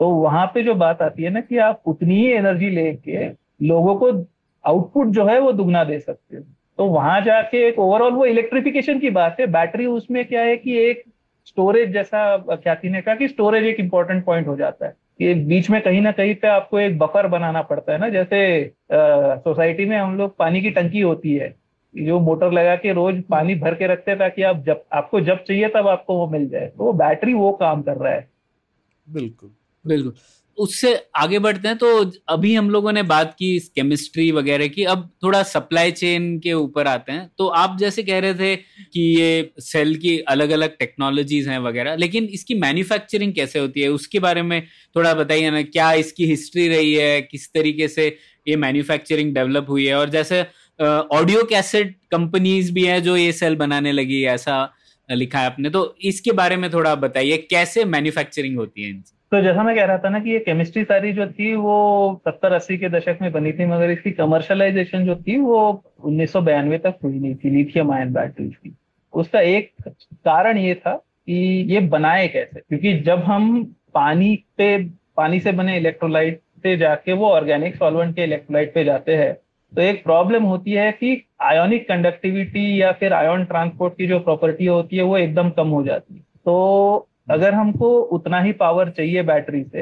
तो वहां पे जो बात आती है ना कि आप उतनी ही एनर्जी लेके लोगों को आउटपुट जो है वो दुगना दे सकते हो। तो वहां जाके एक ओवरऑल वो इलेक्ट्रिफिकेशन की बात है। बैटरी उसमें क्या है कि एक स्टोरेज, जैसा ख्याति ने कहा कि स्टोरेज एक इंपॉर्टेंट पॉइंट हो जाता है कि बीच में कहीं ना कहीं पे आपको एक बफर बनाना पड़ता है ना। जैसे सोसाइटी में हम लोग पानी की टंकी होती है जो मोटर लगा के रोज पानी भर के रखते हैं ताकि आप जब आपको चाहिए तब आपको वो मिल जाए। तो बैटरी वो काम कर रहा है। बिल्कुल उससे आगे बढ़ते हैं। तो अभी हम लोगों ने बात की इस केमिस्ट्री वगैरह की, अब थोड़ा सप्लाई चेन के ऊपर आते हैं। तो आप जैसे कह रहे थे कि ये सेल की अलग अलग टेक्नोलॉजीज हैं वगैरह, लेकिन इसकी मैन्युफैक्चरिंग कैसे होती है उसके बारे में थोड़ा बताइए ना। क्या इसकी हिस्ट्री रही है, किस तरीके से ये मैन्युफैक्चरिंग डेवलप हुई है, और जैसे ऑडियो कैसेट कंपनीज भी हैं जो ये सेल बनाने लगी, ऐसा लिखा है आपने, तो इसके बारे में थोड़ा बताइए कैसे मैन्युफैक्चरिंग होती है इनकी। तो जैसा मैं कह रहा था ना कि ये केमिस्ट्री सारी जो थी वो 70-80 के दशक में बनी थी, मगर इसकी कमर्शलाइजेशन जो थी वो 1992 तक हुई नहीं थी लिथियम आयन बैटरीज की। उसका एक कारण ये था कि ये बनाए कैसे, क्योंकि जब हम पानी से बने इलेक्ट्रोलाइट पे जाके वो ऑर्गेनिक सॉल्वेंट के इलेक्ट्रोलाइट पे जाते हैं तो एक प्रॉब्लम होती है कि आयोनिक कंडक्टिविटी या फिर आयोन ट्रांसपोर्ट की जो प्रॉपर्टी होती है वो एकदम कम हो जाती है। तो अगर हमको उतना ही पावर चाहिए बैटरी से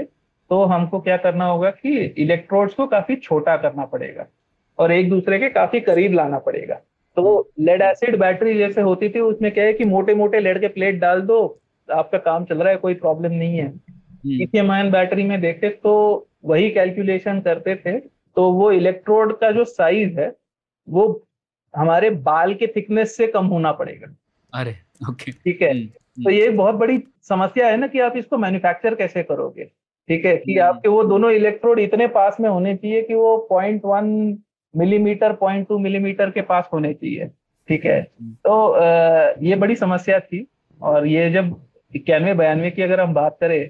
तो हमको क्या करना होगा कि इलेक्ट्रोड्स को काफी छोटा करना पड़ेगा और एक दूसरे के काफी करीब लाना पड़ेगा। तो लेड एसिड बैटरी जैसे होती थी उसमें क्या है कि मोटे मोटे लेड के प्लेट डाल दो, आपका काम चल रहा है, कोई प्रॉब्लम नहीं है। लिथियम आयन बैटरी में देखे तो वही कैलकुलेशन करते थे तो वो इलेक्ट्रोड का जो साइज है वो हमारे बाल के थिकनेस से कम होना पड़ेगा। अरे ओके, ठीक है। तो ये बहुत बड़ी समस्या है ना कि आप इसको मैन्युफैक्चर कैसे करोगे। ठीक है कि आपके वो दोनों इलेक्ट्रोड इतने पास में होने चाहिए कि वो 0.1 मिलीमीटर, 0.2 मिलीमीटर के पास होने चाहिए। ठीक है, तो ये बड़ी समस्या थी। और ये जब 91-92 की अगर हम बात करें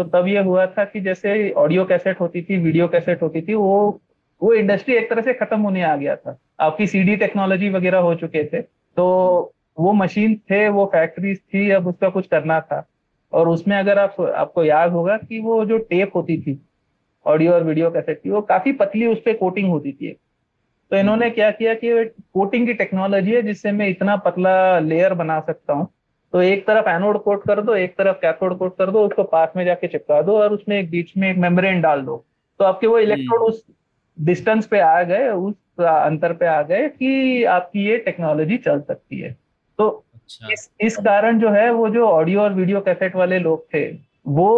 तो तब ये हुआ था कि जैसे ऑडियो कैसेट होती थी, वीडियो कैसेट होती थी, वो इंडस्ट्री एक तरह से खत्म होने आ गया था। आपकी सीडी टेक्नोलॉजी वगैरह हो चुके थे, तो वो मशीन थे, वो फैक्ट्रीज थी, अब उसका कुछ करना था। और उसमें अगर आपको याद होगा कि वो जो टेप होती थी ऑडियो और वीडियो कैसेट की, वो काफी पतली, उस पर कोटिंग होती थी। तो इन्होंने क्या किया कि कोटिंग की टेक्नोलॉजी है जिससे मैं इतना पतला लेयर बना सकता हूँ, तो एक तरफ एनोड कोट कर दो, एक तरफ कैथोड कोट कर दो, उसको पास में जाके चिपका दो और उसमें एक बीच में एक मेम्ब्रेन डाल दो, तो आपके वो इलेक्ट्रोड उस डिस्टेंस पे आ गए, उस अंतर पे आ गए कि आपकी ये टेक्नोलॉजी चल सकती है। तो अच्छा। इस कारण जो है वो जो ऑडियो और वीडियो कैसेट वाले लोग थे वो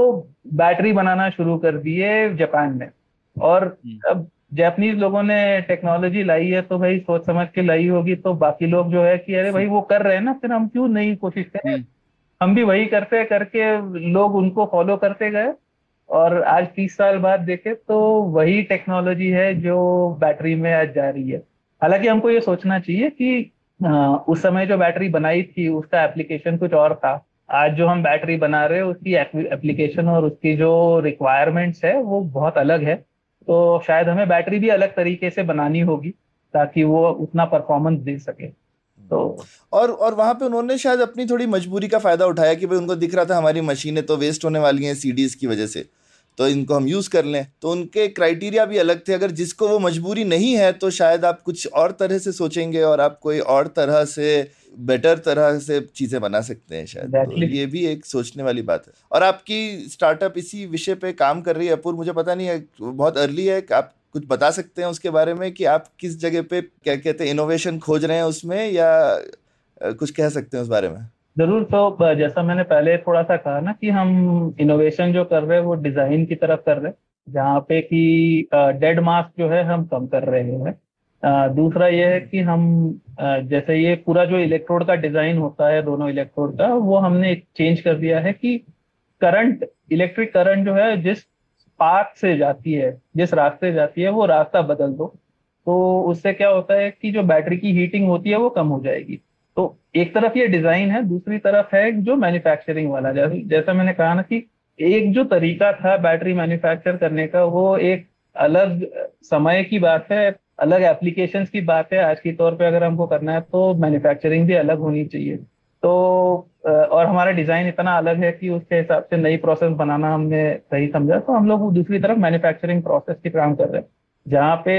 बैटरी बनाना शुरू कर दिए जापान में। और अब जापानीज लोगों ने टेक्नोलॉजी लाई है तो भाई सोच समझ के लाई होगी, तो बाकी लोग जो है कि अरे भाई वो कर रहे हैं ना, फिर हम क्यों नहीं कोशिश करें, हम भी वही करते करके लोग उनको फॉलो करते गए। और आज 30 साल बाद देखे तो वही टेक्नोलॉजी है जो बैटरी में आज जा रही है। हालांकि हमको ये सोचना चाहिए कि उस समय जो बैटरी बनाई थी उसका एप्लीकेशन कुछ और था, आज जो हम बैटरी बना रहे हैं उसकी एप्लीकेशन और उसकी जो रिक्वायरमेंट्स है वो बहुत अलग है। तो शायद हमें बैटरी भी अलग तरीके से बनानी होगी ताकि वो उतना परफॉर्मेंस दे सके। तो और वहाँ पे उन्होंने शायद अपनी थोड़ी मजबूरी का फ़ायदा उठाया कि भाई उनको दिख रहा था हमारी मशीनें तो वेस्ट होने वाली हैं सीडीज़ की वजह से, तो इनको हम यूज़ कर लें। तो उनके क्राइटेरिया भी अलग थे। अगर जिसको वो मजबूरी नहीं है तो शायद आप कुछ और तरह से सोचेंगे और आप कोई और तरह से बेटर तरह से चीज़ें बना सकते हैं शायद। तो ये भी एक सोचने वाली बात है। और आपकी स्टार्टअप इसी विषय पे काम कर रही है अपूर्व, मुझे पता नहीं है, बहुत अर्ली है, आप कुछ बता सकते हैं उसके बारे में कि आप किस जगह पे क्या कहते हैं इनोवेशन खोज रहे हैं उसमें, या कुछ कह सकते हैं उस बारे में? जरूर। तो जैसा मैंने पहले थोड़ा सा कहा ना कि हम इनोवेशन जो कर रहे हैं वो डिजाइन की तरफ कर रहे हैं, जहाँ पे कि डेड मास जो है हम कम कर रहे हैं। दूसरा ये है कि हम जैसे ये पूरा जो इलेक्ट्रोड का डिजाइन होता है दोनों इलेक्ट्रोड का, वो हमने चेंज कर दिया है कि करंट, इलेक्ट्रिक करंट जो है जिस पाथ से जाती है, जिस रास्ते जाती है, वो रास्ता बदल दो। तो उससे क्या होता है कि जो बैटरी की हीटिंग होती है वो कम हो जाएगी। तो एक तरफ ये डिजाइन है, दूसरी तरफ है जो मैन्युफैक्चरिंग वाला। जैसा मैंने कहा ना कि एक जो तरीका था बैटरी मैन्युफैक्चर करने का वो एक अलग समय की बात है, अलग एप्लीकेशंस की बात है। आज के तौर पे अगर हमको करना है तो मैन्युफैक्चरिंग भी अलग होनी चाहिए। तो और हमारा डिज़ाइन इतना अलग है कि उसके हिसाब से नई प्रोसेस बनाना हमने सही समझा, तो हम लोग दूसरी तरफ मैन्युफैक्चरिंग प्रोसेस की काम कर रहे हैं जहाँ पे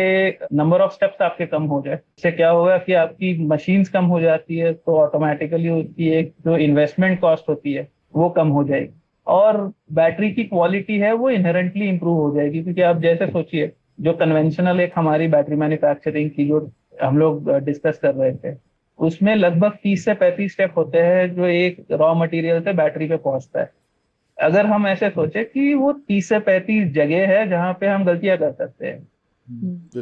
नंबर ऑफ स्टेप्स आपके कम हो जाए। इससे क्या होगा कि आपकी मशीन्स कम हो जाती है तो ऑटोमेटिकली उसकी एक जो इन्वेस्टमेंट कॉस्ट होती है वो कम हो जाएगी और बैटरी की क्वालिटी है वो इनहेरेंटली इम्प्रूव हो जाएगी। क्योंकि आप जैसे सोचिए जो कन्वेंशनल एक हमारी बैटरी मैन्युफैक्चरिंग की जो हम लोग डिस्कस कर रहे थे उसमें लगभग 30 से 35 स्टेप होते हैं जो एक रॉ मटेरियल से बैटरी पे पहुंचता है। अगर हम ऐसे सोचे कि वो 30 से 35 जगह है जहाँ पे हम गलतियां कर सकते हैं,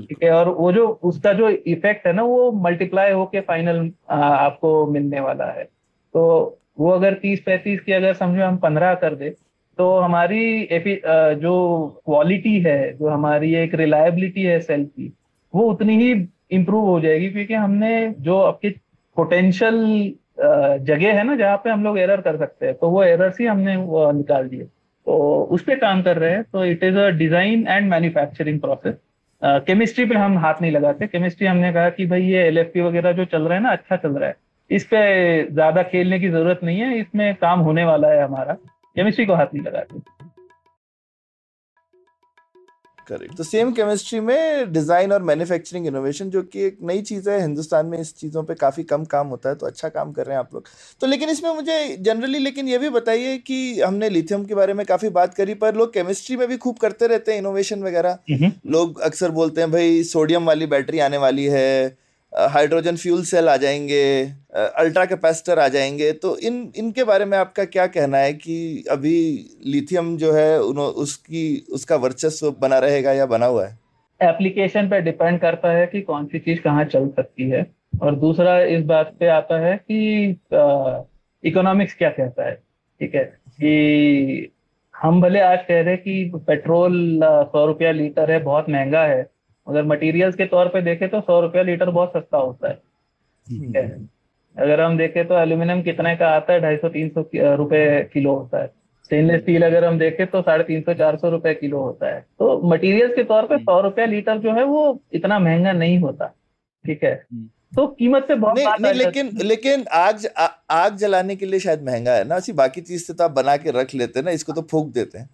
ठीक है, और वो जो उसका जो इफेक्ट है ना वो मल्टीप्लाई होके फाइनल आपको मिलने वाला है। तो वो अगर 30-35 की अगर समझो हम 15 कर दे तो हमारी जो क्वालिटी है, जो हमारी एक रिलायबिलिटी है सेल की, वो उतनी ही इम्प्रूव हो जाएगी। क्योंकि हमने जो आपके पोटेंशियल जगह है ना जहाँ पे हम लोग एरर कर सकते हैं तो वो एरर्स ही हमने वो निकाल दिए, तो उस पर काम कर रहे हैं। तो it is a design and manufacturing process. Chemistry पे हम हाथ नहीं लगाते। केमिस्ट्री हमने कहा कि भाई ये LFP वगैरह जो चल रहा है ना, अच्छा चल रहा है, इस पे ज्यादा खेलने की जरूरत नहीं है, इसमें काम होने वाला है हमारा, केमिस्ट्री को हाथ नहीं लगाते। करेक्ट। तो सेम केमिस्ट्री में डिजाइन और मैन्युफैक्चरिंग इनोवेशन जो कि एक नई चीज है हिंदुस्तान में, इस चीजों पे काफी कम काम होता है, तो अच्छा काम कर रहे हैं आप लोग। तो लेकिन इसमें मुझे जनरली लेकिन ये भी बताइए कि हमने लिथियम के बारे में काफी बात करी पर लोग केमिस्ट्री में भी खूब करते रहते हैं इनोवेशन वगैरह। लोग अक्सर बोलते हैं भाई सोडियम वाली बैटरी आने वाली है, हाइड्रोजन फ्यूल सेल आ जाएंगे, अल्ट्रा कैपेसिटर आ जाएंगे। तो इनके बारे में आपका क्या कहना है कि अभी लिथियम जो है उसका वर्चस्व बना रहेगा या बना हुआ है? एप्लीकेशन पे डिपेंड करता है कि कौन सी चीज कहाँ चल सकती है। और दूसरा इस बात पे आता है कि इकोनॉमिक्स क्या कहता है, ठीक है, कि हम भले आज कह रहे हैं कि पेट्रोल 100 रुपया लीटर है, बहुत महंगा है, अगर मटेरियल्स के तौर पे देखें तो 100 रुपया लीटर बहुत सस्ता होता है। ठीक है, अगर हम देखें तो एल्यूमिनियम कितने का आता है, 250-300 रुपए किलो होता है। स्टेनलेस स्टील अगर हम देखें तो 350-400 रुपए किलो होता है। तो मटेरियल के तौर पे 100 रुपया लीटर जो है वो इतना महंगा नहीं होता, ठीक है। तो कीमत से बहुत नहीं, लेकिन आग जलाने के लिए शायद महंगा है ना, बाकी चीज से तो आप बना के रख लेते हैं ना, इसको तो फूंक देते हैं।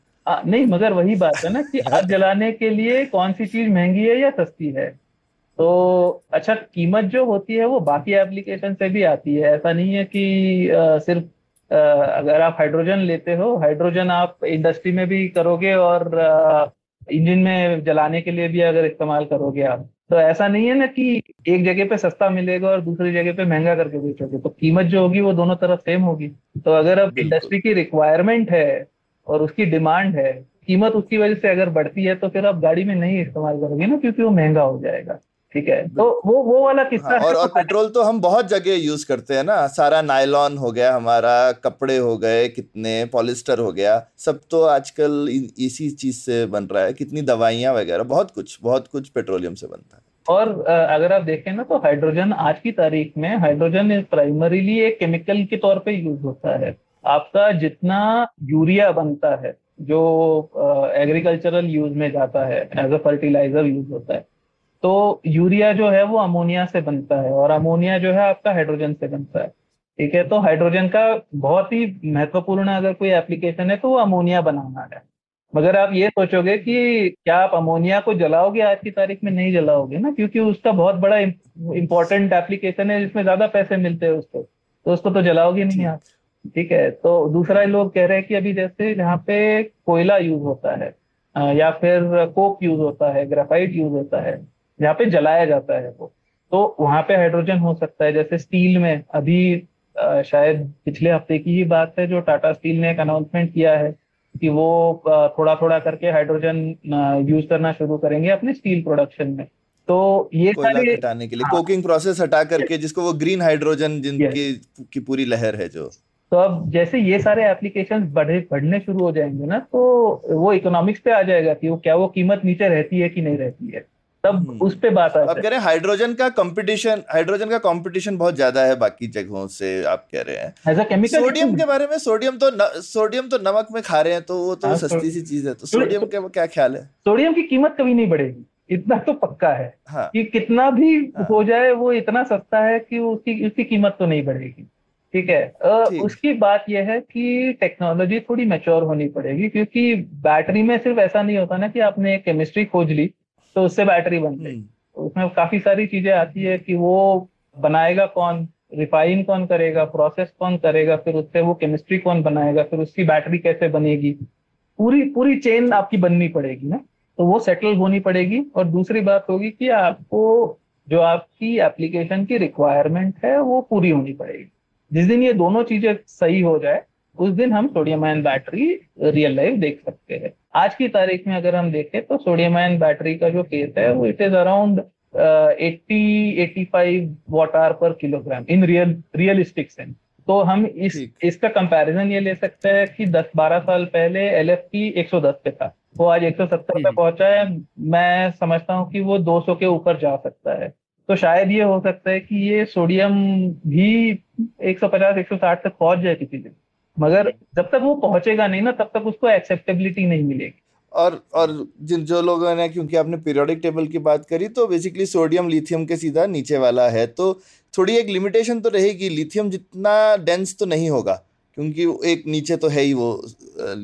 नहीं, मगर वही बात है ना कि आग जलाने के लिए कौन सी चीज महंगी है या सस्ती है। तो अच्छा, कीमत जो होती है वो बाकी एप्लीकेशन से भी आती है। ऐसा नहीं है कि सिर्फ अगर आप हाइड्रोजन लेते हो, हाइड्रोजन आप इंडस्ट्री में भी करोगे और इंजन में जलाने के लिए भी अगर इस्तेमाल करोगे आप, तो ऐसा नहीं है ना कि एक जगह पे सस्ता मिलेगा और दूसरी जगह पे महंगा करके बेचोगे। तो कीमत जो होगी वो दोनों तरफ सेम होगी। तो अगर अब इंडस्ट्री की रिक्वायरमेंट है और उसकी डिमांड है, कीमत उसकी वजह से अगर बढ़ती है तो फिर आप गाड़ी में नहीं इस्तेमाल करोगे ना, क्योंकि वो महंगा हो जाएगा, ठीक है। तो वो वाला किस्सा है। और पेट्रोल तो हम बहुत जगह यूज करते हैं ना, सारा नायलॉन हो गया हमारा, कपड़े हो गए कितने, पॉलिस्टर हो गया, सब तो आजकल इसी चीज से बन रहा है। कितनी दवाइयां वगैरह, बहुत कुछ पेट्रोलियम से बनता है। और अगर आप देखें ना तो हाइड्रोजन आज की तारीख में, हाइड्रोजन प्राइमरीली एक केमिकल के तौर पर यूज होता है। आपका जितना यूरिया बनता है जो एग्रीकल्चरल यूज में जाता है, एज अ फर्टिलाइजर यूज होता है, तो यूरिया जो है वो अमोनिया से बनता है और अमोनिया जो है आपका हाइड्रोजन से बनता है, ठीक है। तो हाइड्रोजन का बहुत ही महत्वपूर्ण अगर कोई एप्लीकेशन है तो वो अमोनिया बनाना है। मगर आप ये सोचोगे कि क्या आप अमोनिया को जलाओगे? आज की तारीख में नहीं जलाओगे ना, क्योंकि उसका बहुत बड़ा इंपॉर्टेंट एप्लीकेशन है जिसमें ज्यादा पैसे मिलते हैं उसको, तो उसको तो जलाओगे नहीं आप, ठीक है। तो दूसरा लोग कह रहे हैं कि अभी जैसे जहाँ पे कोयला यूज होता है या फिर कोक यूज होता है, ग्रेफाइट यूज होता है, जहाँ पे जलाया जाता है वो, तो वहां पे हाइड्रोजन हो सकता है। जैसे स्टील में अभी शायद पिछले हफ्ते की ही बात है, जो टाटा स्टील ने एक अनाउंसमेंट किया है कि वो थोड़ा थोड़ा करके हाइड्रोजन यूज करना शुरू करेंगे अपने स्टील प्रोडक्शन में। तो ये सारे हटाने के लिए कोकिंग प्रोसेस हटा करके, जिसको वो ग्रीन हाइड्रोजन जिनकी पूरी लहर है जो। तो अब जैसे ये सारे एप्लीकेशंस बढ़ने शुरू हो जाएंगे ना, तो वो इकोनॉमिक्स पे आ जाएगा कि वो क्या वो कीमत नीचे रहती है कि नहीं रहती है, तब उस पे बात आती है। आप कह रहे हैं हाइड्रोजन का कंपटीशन बहुत ज्यादा है बाकी जगहों से, आप कह रहे हैं एज अ केमिकल। सोडियम के बारे में, सोडियम तो नमक में खा रहे हैं, तो वो तो सस्ती सी चीज है। तो सोडियम का क्या ख्याल है? सोडियम की कीमत कभी नहीं बढ़ेगी, इतना तो पक्का है कि कितना भी हो जाए वो इतना सस्ता है कि उसकी कीमत तो नहीं बढ़ेगी, ठीक है। उसकी बात यह है कि टेक्नोलॉजी थोड़ी मैच्योर होनी पड़ेगी, क्योंकि बैटरी में सिर्फ ऐसा नहीं होता ना कि आपने एक केमिस्ट्री खोज ली तो उससे बैटरी बन गई। उसमें काफी सारी चीजें आती है कि वो बनाएगा कौन, रिफाइन कौन करेगा, प्रोसेस कौन करेगा, फिर उससे वो केमिस्ट्री कौन बनाएगा, फिर उसकी बैटरी कैसे बनेगी, पूरी चेन आपकी बननी पड़ेगी ना, तो वो सेटल होनी पड़ेगी। और दूसरी बात होगी कि आपको जो आपकी एप्लीकेशन की रिक्वायरमेंट है वो पूरी होनी पड़ेगी। जिस दिन ये दोनों चीजें सही हो जाए उस दिन हम sodium ion battery real life देख सकते हैं। आज की तारीख में अगर हम देखें तो सोडियम आयन बैटरी का जो केस है वो it is around 80-85 watt hour per kilogram in realistic sense. तो हम इसका कंपैरिजन ये ले सकते हैं कि 10-12 साल पहले LFP 110 पे था, वो आज 170 पे पहुंचा है। मैं समझता हूँ कि वो 200 के ऊपर जा सकता है। तो शायद ये हो सकता है कि ये सोडियम भी 150-160 तक पहुंच जाए किसी दिन, मगर जब तक वो पहुंचेगा नहीं ना तब तक उसको एक्सेप्टेबिलिटी नहीं मिलेगी। और जिन जो लोगों ने, क्योंकि आपने पीरियोडिक टेबल की बात करी, तो बेसिकली सोडियम लिथियम के सीधा नीचे वाला है, तो थोड़ी एक लिमिटेशन तो रहेगी। लिथियम जितना डेंस तो नहीं होगा क्योंकि एक नीचे तो है ही वो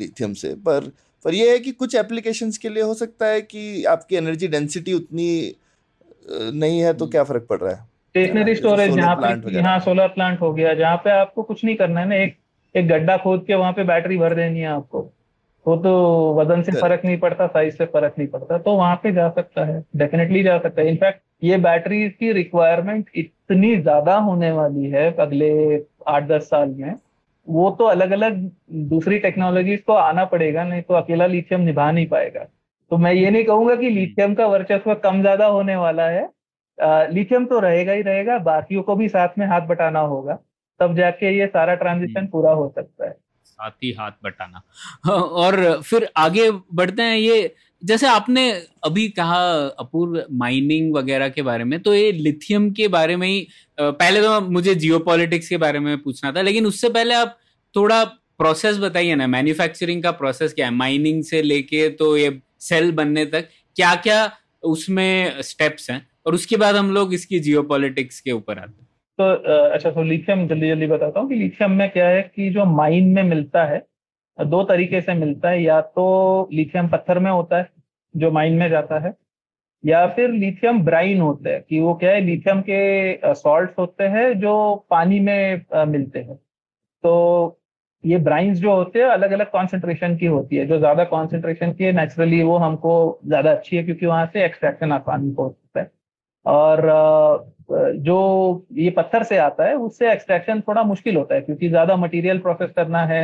लिथियम से, पर यह है कि कुछ एप्लीकेशंस के लिए हो सकता है कि आपकी एनर्जी डेंसिटी उतनी नहीं है, तो क्या फर्क पड़ रहा है। स्टेशनरी स्टोरेज यहाँ सोलर प्लांट हो गया, जहाँ पे आपको कुछ नहीं करना है ना, एक गड्ढा खोद के वहां पे बैटरी भर देनी है आपको, वो तो वजन से फर्क नहीं पड़ता, साइज से फर्क नहीं पड़ता, तो वहां पे जा सकता है, डेफिनेटली जा सकता है। इनफैक्ट ये बैटरी की रिक्वायरमेंट इतनी ज्यादा होने वाली है अगले 8-10 साल में, वो तो अलग अलग दूसरी टेक्नोलॉजीज को आना पड़ेगा, नहीं तो अकेला लिथियम निभा नहीं पाएगा। तो मैं ये नहीं कहूंगा कि लिथियम का वर्चस्व कम ज्यादा होने वाला है, लिथियम तो रहेगा ही रहेगा, बाकियों को भी साथ में हाथ बटाना होगा, तब जाके ये सारा ट्रांजिशन पूरा हो सकता है, साथ ही हाथ बटाना। और फिर आगे बढ़ते हैं, ये जैसे आपने अभी कहा अपूर्व, माइनिंग वगैरह के बारे में, तो ये लिथियम के बारे में ही पहले तो मुझे जियोपॉलिटिक्स के बारे में पूछना था, लेकिन उससे पहले आप थोड़ा प्रोसेस बताइए ना, मैन्युफैक्चरिंग का प्रोसेस क्या है, माइनिंग से लेके तो ये सेल बनने तक क्या क्या उसमें स्टेप्स हैं, और उसके बाद हम लोग इसकी जियोपॉलिटिक्स के ऊपर आते हैं। तो अच्छा, तो लिथियम जल्दी बताता हूँ कि लिथियम में क्या है कि जो माइन में मिलता है दो तरीके से मिलता है, या तो लिथियम पत्थर में होता है जो माइन में जाता है, या फिर लिथियम ब्राइन होता है कि वो क्या है लिथियम के सॉल्ट्स होते हैं जो पानी में मिलते हैं। तो ये ब्राइन्स जो होते हैं अलग अलग कॉन्सेंट्रेशन की होती है, जो ज्यादा कॉन्सेंट्रेशन की है नेचुरली वो हमको ज्यादा अच्छी है क्योंकि वहां से एक्सट्रैक्शन आसानी हो सकता है, और जो ये पत्थर से आता है उससे एक्सट्रैक्शन थोड़ा मुश्किल होता है क्योंकि ज्यादा मटीरियल प्रोसेस करना है,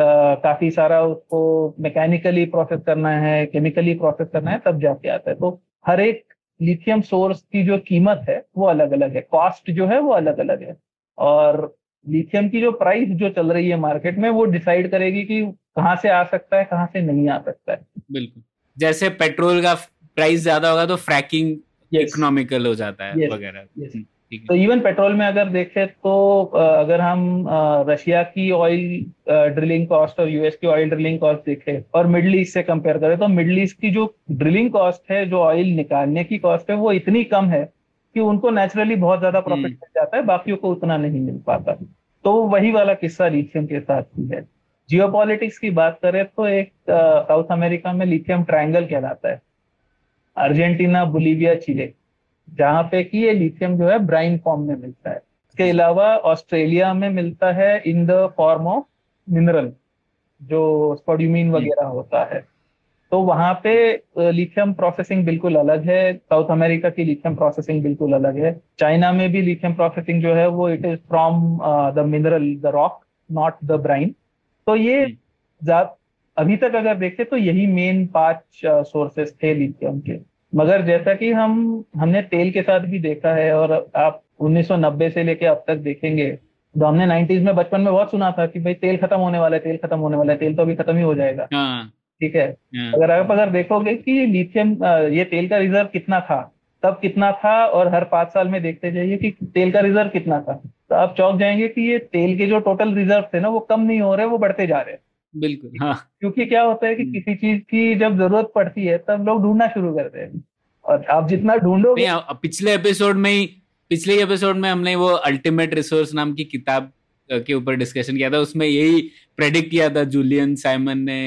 काफी सारा उसको मैकेनिकली प्रोसेस करना है, केमिकली प्रोसेस करना है, तब जाके आता है। तो हर एक लिथियम सोर्स की जो कीमत है वो अलग अलग है, कॉस्ट जो है वो अलग अलग है, और लिथियम की जो प्राइस जो चल रही है मार्केट में वो डिसाइड करेगी कि कहाँ से आ सकता है कहाँ से नहीं आ सकता है। बिल्कुल, जैसे पेट्रोल का प्राइस ज्यादा होगा तो फ्रैकिंग इकोनॉमिकल हो जाता है वगैरह। तो इवन पेट्रोल में अगर देखें तो अगर हम रशिया की ऑयल ड्रिलिंग कॉस्ट और यूएस की ऑयल ड्रिलिंग कॉस्ट देखें और मिडिल ईस्ट से कंपेयर करें तो मिडिल ईस्ट की जो ड्रिलिंग कॉस्ट है, जो ऑयल निकालने की कॉस्ट है, वो इतनी कम है कि उनको नेचुरली बहुत ज्यादा प्रॉफिट मिल जाता है, बाकियों को उतना नहीं मिल पाता। तो वही वाला किस्सा लिथियम के साथ ही है। जियोपॉलिटिक्स की बात करें तो एक साउथ अमेरिका में लिथियम ट्रायंगल कहलाता है, अर्जेंटीना, बोलीविया, चिले, जहाँ पे कि ये लिथियम जो है ब्राइन फॉर्म में मिलता है। इसके अलावा ऑस्ट्रेलिया में मिलता है in the form of mineral जो स्पॉड्यूमिन वगैरह होता है, तो वहाँ पे लिथियम प्रोसेसिंग बिल्कुल अलग है। साउथ अमेरिका की लिथियम प्रोसेसिंग बिल्कुल अलग है। चाइना में भी लिथियम प्रोसेसिंग जो है वो it is from the mineral, the rock, not the brine. तो ये अभी तक अगर देखें तो यही मेन 5 सोर्सेस थे लिथियम के। मगर जैसा कि हमने तेल के साथ भी देखा है, और आप 1990 से लेके अब तक देखेंगे तो हमने 90s में बचपन में बहुत सुना था कि भाई तेल खत्म होने वाला है, तेल खत्म होने वाला है, तेल तो अभी खत्म ही हो जाएगा। ठीक है, अगर आप अगर देखोगे कि लिथियम ये तेल का रिजर्व कितना था, तब कितना था, और हर 5 साल में देखते जाइए कि तेल का रिजर्व कितना था, तो आप चौंक जाएंगे कि ये तेल के जो टोटल रिजर्व थे ना वो कम नहीं हो रहे, वो बढ़ते जा रहे हैं। बिल्कुल, क्योंकि क्या होता है कि किसी चीज की जब जरूरत पड़ती है तब लोग ढूंढना शुरू करते हैं, और आप जितना ढूंढोगे। पिछले एपिसोड में हमने वो अल्टीमेट रिसोर्स नाम की किताब के ऊपर डिस्कशन किया था, उसमें यही प्रेडिक्ट किया था जूलियन साइमन ने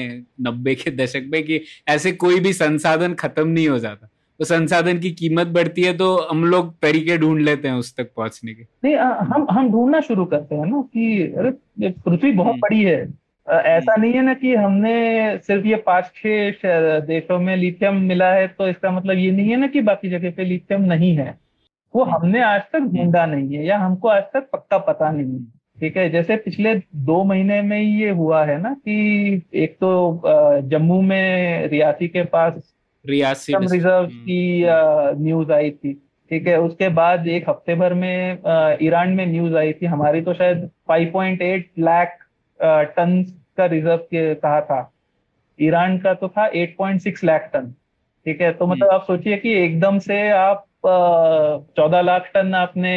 90 के दशक में कि ऐसे कोई भी संसाधन खत्म नहीं हो जाता, तो संसाधन की कीमत बढ़ती है तो हम लोग तरीके ढूंढ लेते हैं उस तक पहुंचने के। नहीं, हम ढूंढना शुरू करते हैं ना कि अरे पृथ्वी बहुत बड़ी है। ऐसा नहीं है ना कि हमने सिर्फ ये 5-6 देशों में लिथियम मिला है तो इसका मतलब ये नहीं है ना कि बाकी जगह पे लिथियम नहीं है। वो हमने आज तक ढूंढा नहीं है, या हमको आज तक पक्का पता नहीं है। ठीक है, जैसे पिछले 2 महीने में ये हुआ है ना कि एक तो जम्मू में रियासी के पास रियासी रिजर्व की न्यूज आई थी। ठीक है, उसके बाद एक हफ्ते भर में ईरान में न्यूज आई थी। हमारी तो शायद 5.8 लाख टन का रिजर्व कहा था, ईरान का तो था 8.6 लाख टन। ठीक है, तो मतलब आप सोचिए कि एकदम से आप 14 लाख टन आपने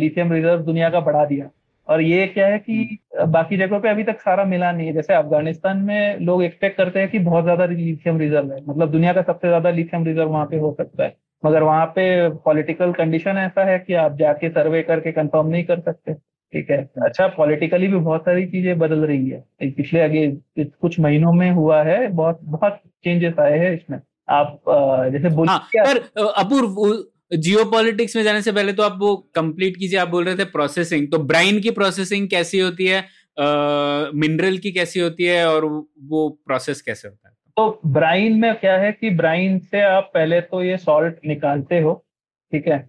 लिथियम रिजर्व दुनिया का बढ़ा दिया, और ये क्या है कि बाकी जगहों पे अभी तक सारा मिला नहीं है। जैसे अफगानिस्तान में लोग एक्सपेक्ट करते हैं कि बहुत ज्यादा लिथियम रिजर्व है, मतलब दुनिया का सबसे ज्यादा लिथियम रिजर्व वहां पे हो सकता है, मगर वहां पे पॉलिटिकल कंडीशन ऐसा है कि आप जाके सर्वे करके कंफर्म नहीं कर सकते। ठीक है, अच्छा पॉलिटिकली भी बहुत सारी चीजें बदल रही है। पिछले आगे कुछ महीनों में हुआ है, बहुत बहुत चेंजेस आए हैं इसमें। आप जैसे बोल पर अपूर्व, जियोपॉलिटिक्स में जाने से पहले तो आप वो कंप्लीट कीजिए। आप बोल रहे थे प्रोसेसिंग, तो ब्राइन की प्रोसेसिंग कैसी होती है, मिनरल की कैसी होती है, और वो प्रोसेस कैसे होता है? तो ब्राइन में क्या है कि ब्राइन से आप पहले तो ये सॉल्ट निकालते हो, ठीक है,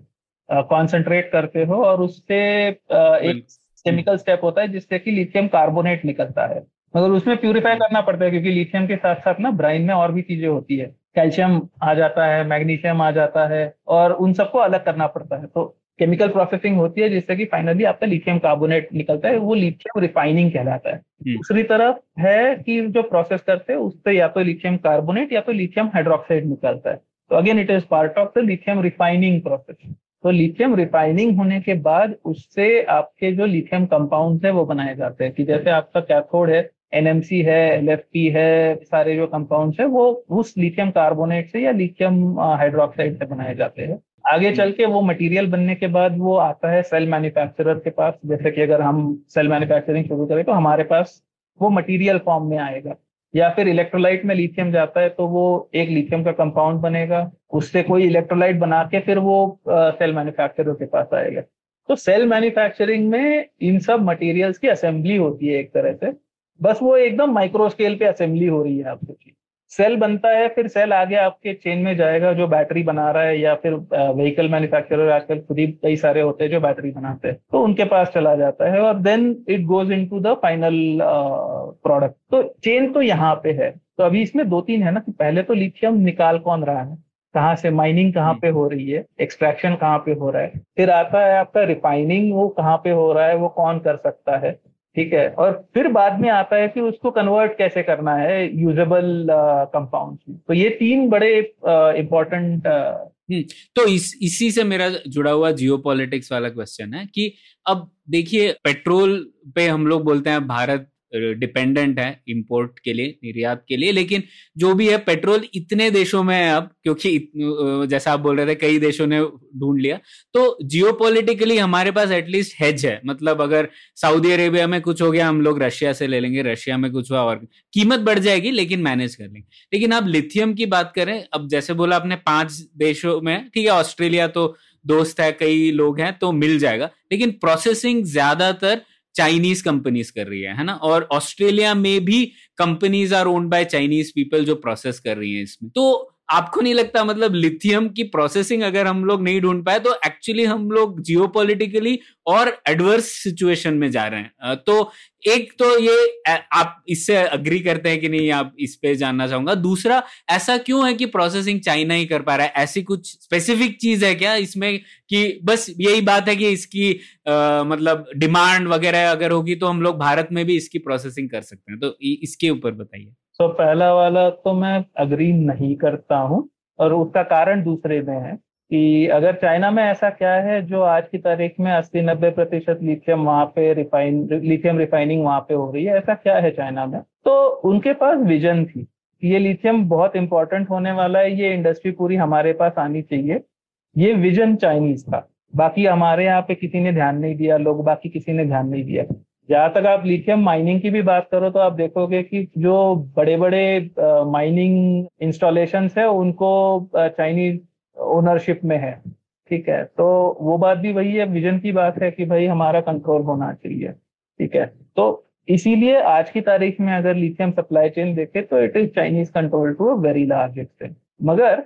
कॉन्सेंट्रेट करते हो, और उससे एक केमिकल स्टेप होता है जिससे कि लिथियम कार्बोनेट निकलता है, मगर उसमें प्यूरिफाई करना पड़ता है क्योंकि लिथियम के साथ साथ ना ब्राइन में और भी चीजें होती है, कैल्शियम आ जाता है, मैग्नीशियम आ जाता है, और उन सबको अलग करना पड़ता है। तो केमिकल प्रोसेसिंग होती है जिससे कि फाइनली आपका लिथियम कार्बोनेट निकलता है, वो लिथियम रिफाइनिंग कहलाता है। दूसरी तरफ है कि जो प्रोसेस करते हैं उससे या तो लिथियम कार्बोनेट या तो लिथियम हाइड्रोक्साइड निकलता है, तो again it is part of the lithium refining process. तो लिथियम रिफाइनिंग होने के बाद उससे आपके जो लिथियम कंपाउंड है वो बनाए जाते हैं, कि जैसे आपका कैथोड है, NMC है, LFP है, सारे जो कंपाउंड्स है वो उस लिथियम कार्बोनेट से या लिथियम हाइड्रोक्साइड से बनाए जाते हैं। आगे चल के वो मटेरियल बनने के बाद वो आता है सेल मैन्युफैक्चरर के पास, जैसे कि अगर हम सेल मैन्युफैक्चरिंग शुरू करें तो हमारे पास वो मटेरियल फॉर्म में आएगा, या फिर इलेक्ट्रोलाइट में लिथियम जाता है तो वो एक लिथियम का कंपाउंड बनेगा, उससे कोई इलेक्ट्रोलाइट बना के फिर वो सेल मैन्युफैक्चरर के पास आएगा। तो सेल मैन्युफैक्चरिंग में इन सब मटेरियल्स की असेंबली होती है एक तरह से, बस वो एकदम माइक्रो स्केल पे असेंबली हो रही है। आपकी सेल बनता है, फिर सेल आगे आपके चेन में जाएगा जो बैटरी बना रहा है, या फिर व्हीकल मैन्युफैक्चरर आजकल खुद ही कई सारे होते हैं जो बैटरी बनाते हैं, तो उनके पास चला जाता है और then it goes into the final product. तो चेन तो यहाँ पे है। तो अभी इसमें दो तीन है ना, कि पहले तो लिथियम निकाल कौन रहा है, कहाँ से माइनिंग कहाँ पे हो रही है, एक्सट्रैक्शन कहाँ पे हो रहा है, फिर आता है आपका रिफाइनिंग, वो कहाँ पे हो रहा है, वो कौन कर सकता है, ठीक है, और फिर बाद में आता है कि उसको कन्वर्ट कैसे करना है यूजेबल कंपाउंड में। तो ये तीन बड़े इम्पोर्टेंट तो इसी से मेरा जुड़ा हुआ जियोपॉलिटिक्स वाला क्वेश्चन है कि अब देखिए पेट्रोल पे हम लोग बोलते हैं भारत डिपेंडेंट है इंपोर्ट के लिए, निर्यात के लिए, लेकिन जो भी है पेट्रोल इतने देशों में है अब, क्योंकि जैसा आप बोल रहे थे कई देशों ने ढूंढ लिया, तो जियोपॉलिटिकली हमारे पास एटलीस्ट हेज है। मतलब अगर सऊदी अरेबिया में कुछ हो गया हम लोग रशिया से ले लेंगे, रशिया में कुछ हुआ और कीमत बढ़ जाएगी लेकिन मैनेज कर लेंगे। लेकिन आप लिथियम की बात करें, अब जैसे बोला आपने 5 देशों में, ठीक है ऑस्ट्रेलिया तो दोस्त है, कई लोग हैं तो मिल जाएगा, लेकिन प्रोसेसिंग ज्यादातर चाइनीज कंपनीज कर रही है ना, और ऑस्ट्रेलिया में भी companies are owned by Chinese people जो प्रोसेस कर रही है इसमें। तो आपको नहीं लगता मतलब लिथियम की प्रोसेसिंग अगर हम लोग नहीं ढूंढ पाए तो एक्चुअली हम लोग जियोपॉलिटिकली और एडवर्स सिचुएशन में जा रहे हैं? तो एक तो ये आप इससे अग्री करते हैं कि नहीं, आप इस पे जानना चाहूंगा। दूसरा, ऐसा क्यों है कि प्रोसेसिंग चाइना ही कर पा रहा है? ऐसी कुछ स्पेसिफिक चीज है क्या इसमें कि बस यही बात है कि इसकी मतलब डिमांड वगैरह अगर होगी तो हम लोग भारत में भी इसकी प्रोसेसिंग कर सकते हैं? तो इसके ऊपर बताइए। तो पहला वाला तो मैं अग्री नहीं करता हूँ, और उसका कारण दूसरे में है कि अगर चाइना में ऐसा क्या है जो आज की तारीख में 80-90% लिथियम वहाँ पे लिथियम रिफाइनिंग वहाँ पे हो रही है, ऐसा क्या है चाइना में? तो उनके पास विजन थी, ये लिथियम बहुत इंपॉर्टेंट होने वाला है, ये इंडस्ट्री पूरी हमारे पास आनी चाहिए, ये विजन चाइनीज था। बाकी हमारे यहाँ पे किसी ने ध्यान नहीं दिया, किसी ने ध्यान नहीं दिया। जहाँ तक आप लिथियम माइनिंग की भी बात करो तो आप देखोगे कि जो बड़े बड़े माइनिंग इंस्टॉलेशंस है उनको चाइनीज ओनरशिप में है, ठीक है, तो वो बात भी वही है, विजन की बात है कि भाई हमारा कंट्रोल होना चाहिए, ठीक है। तो इसीलिए आज की तारीख में अगर लिथियम सप्लाई चेन देखें तो it is Chinese control to a very large extent. मगर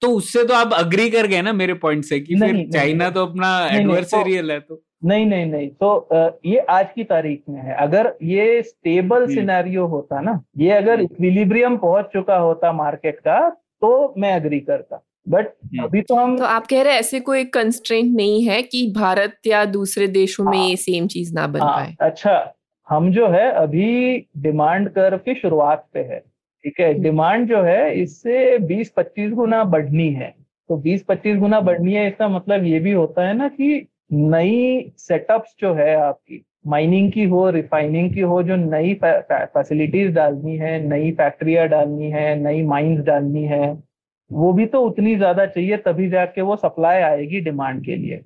तो उससे तो आप अग्री कर गए ना मेरे पॉइंट से कि फिर चाइना तो अपना एडवर्सरियल है। तो नहीं, तो ये आज की तारीख में है। अगर ये स्टेबल सिनेरियो होता ना, ये अगर इक्विलिब्रियम पहुंच चुका होता मार्केट का, तो मैं अग्री करता, बट अभी तो हम। तो आप कह रहे हैं ऐसे कोई कंस्ट्रेंट नहीं है कि भारत या दूसरे देशों में ये सेम चीज ना बन पाए? अच्छा, हम जो है अभी डिमांड कर्व की शुरुआत पे है, ठीक है, डिमांड जो है इससे 20-25 गुना बढ़नी है। तो 20-25 गुना बढ़नी है, इसका मतलब ये भी होता है ना कि नई सेटअप्स जो है आपकी माइनिंग की हो, रिफाइनिंग की हो, जो नई फैसिलिटीज डालनी है, नई फैक्ट्रियां डालनी है, नई माइंस डालनी है, वो भी तो उतनी ज्यादा चाहिए, तभी जाके वो सप्लाई आएगी डिमांड के लिए।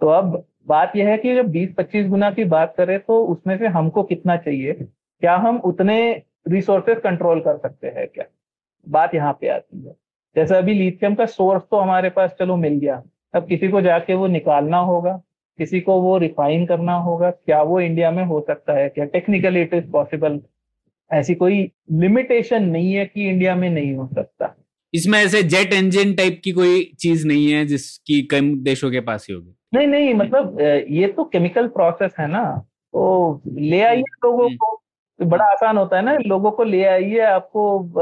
तो अब बात यह है कि जब 20-25 गुना की बात करें तो उसमें से हमको कितना चाहिए, क्या हम उतने रिसोर्सेस कंट्रोल कर सकते हैं क्या, बात यहाँ पे आती है। जैसे अभी लिथियम का सोर्स तो हमारे पास चलो मिल गया, अब किसी को जाके वो निकालना होगा, किसी को वो रिफाइन करना होगा, क्या वो इंडिया में हो सकता है क्या? टेक्निकली इट इज पॉसिबल, ऐसी कोई लिमिटेशन नहीं है कि इंडिया में नहीं हो सकता। इसमें ऐसे जेट इंजन टाइप की कोई चीज नहीं है जिसकी कई देशों के पास ही होगी? नहीं, मतलब ये तो केमिकल प्रोसेस है ना, तो ले आइए लोगों को, बड़ा आसान होता है ना, लोगों को ले आइए, आपको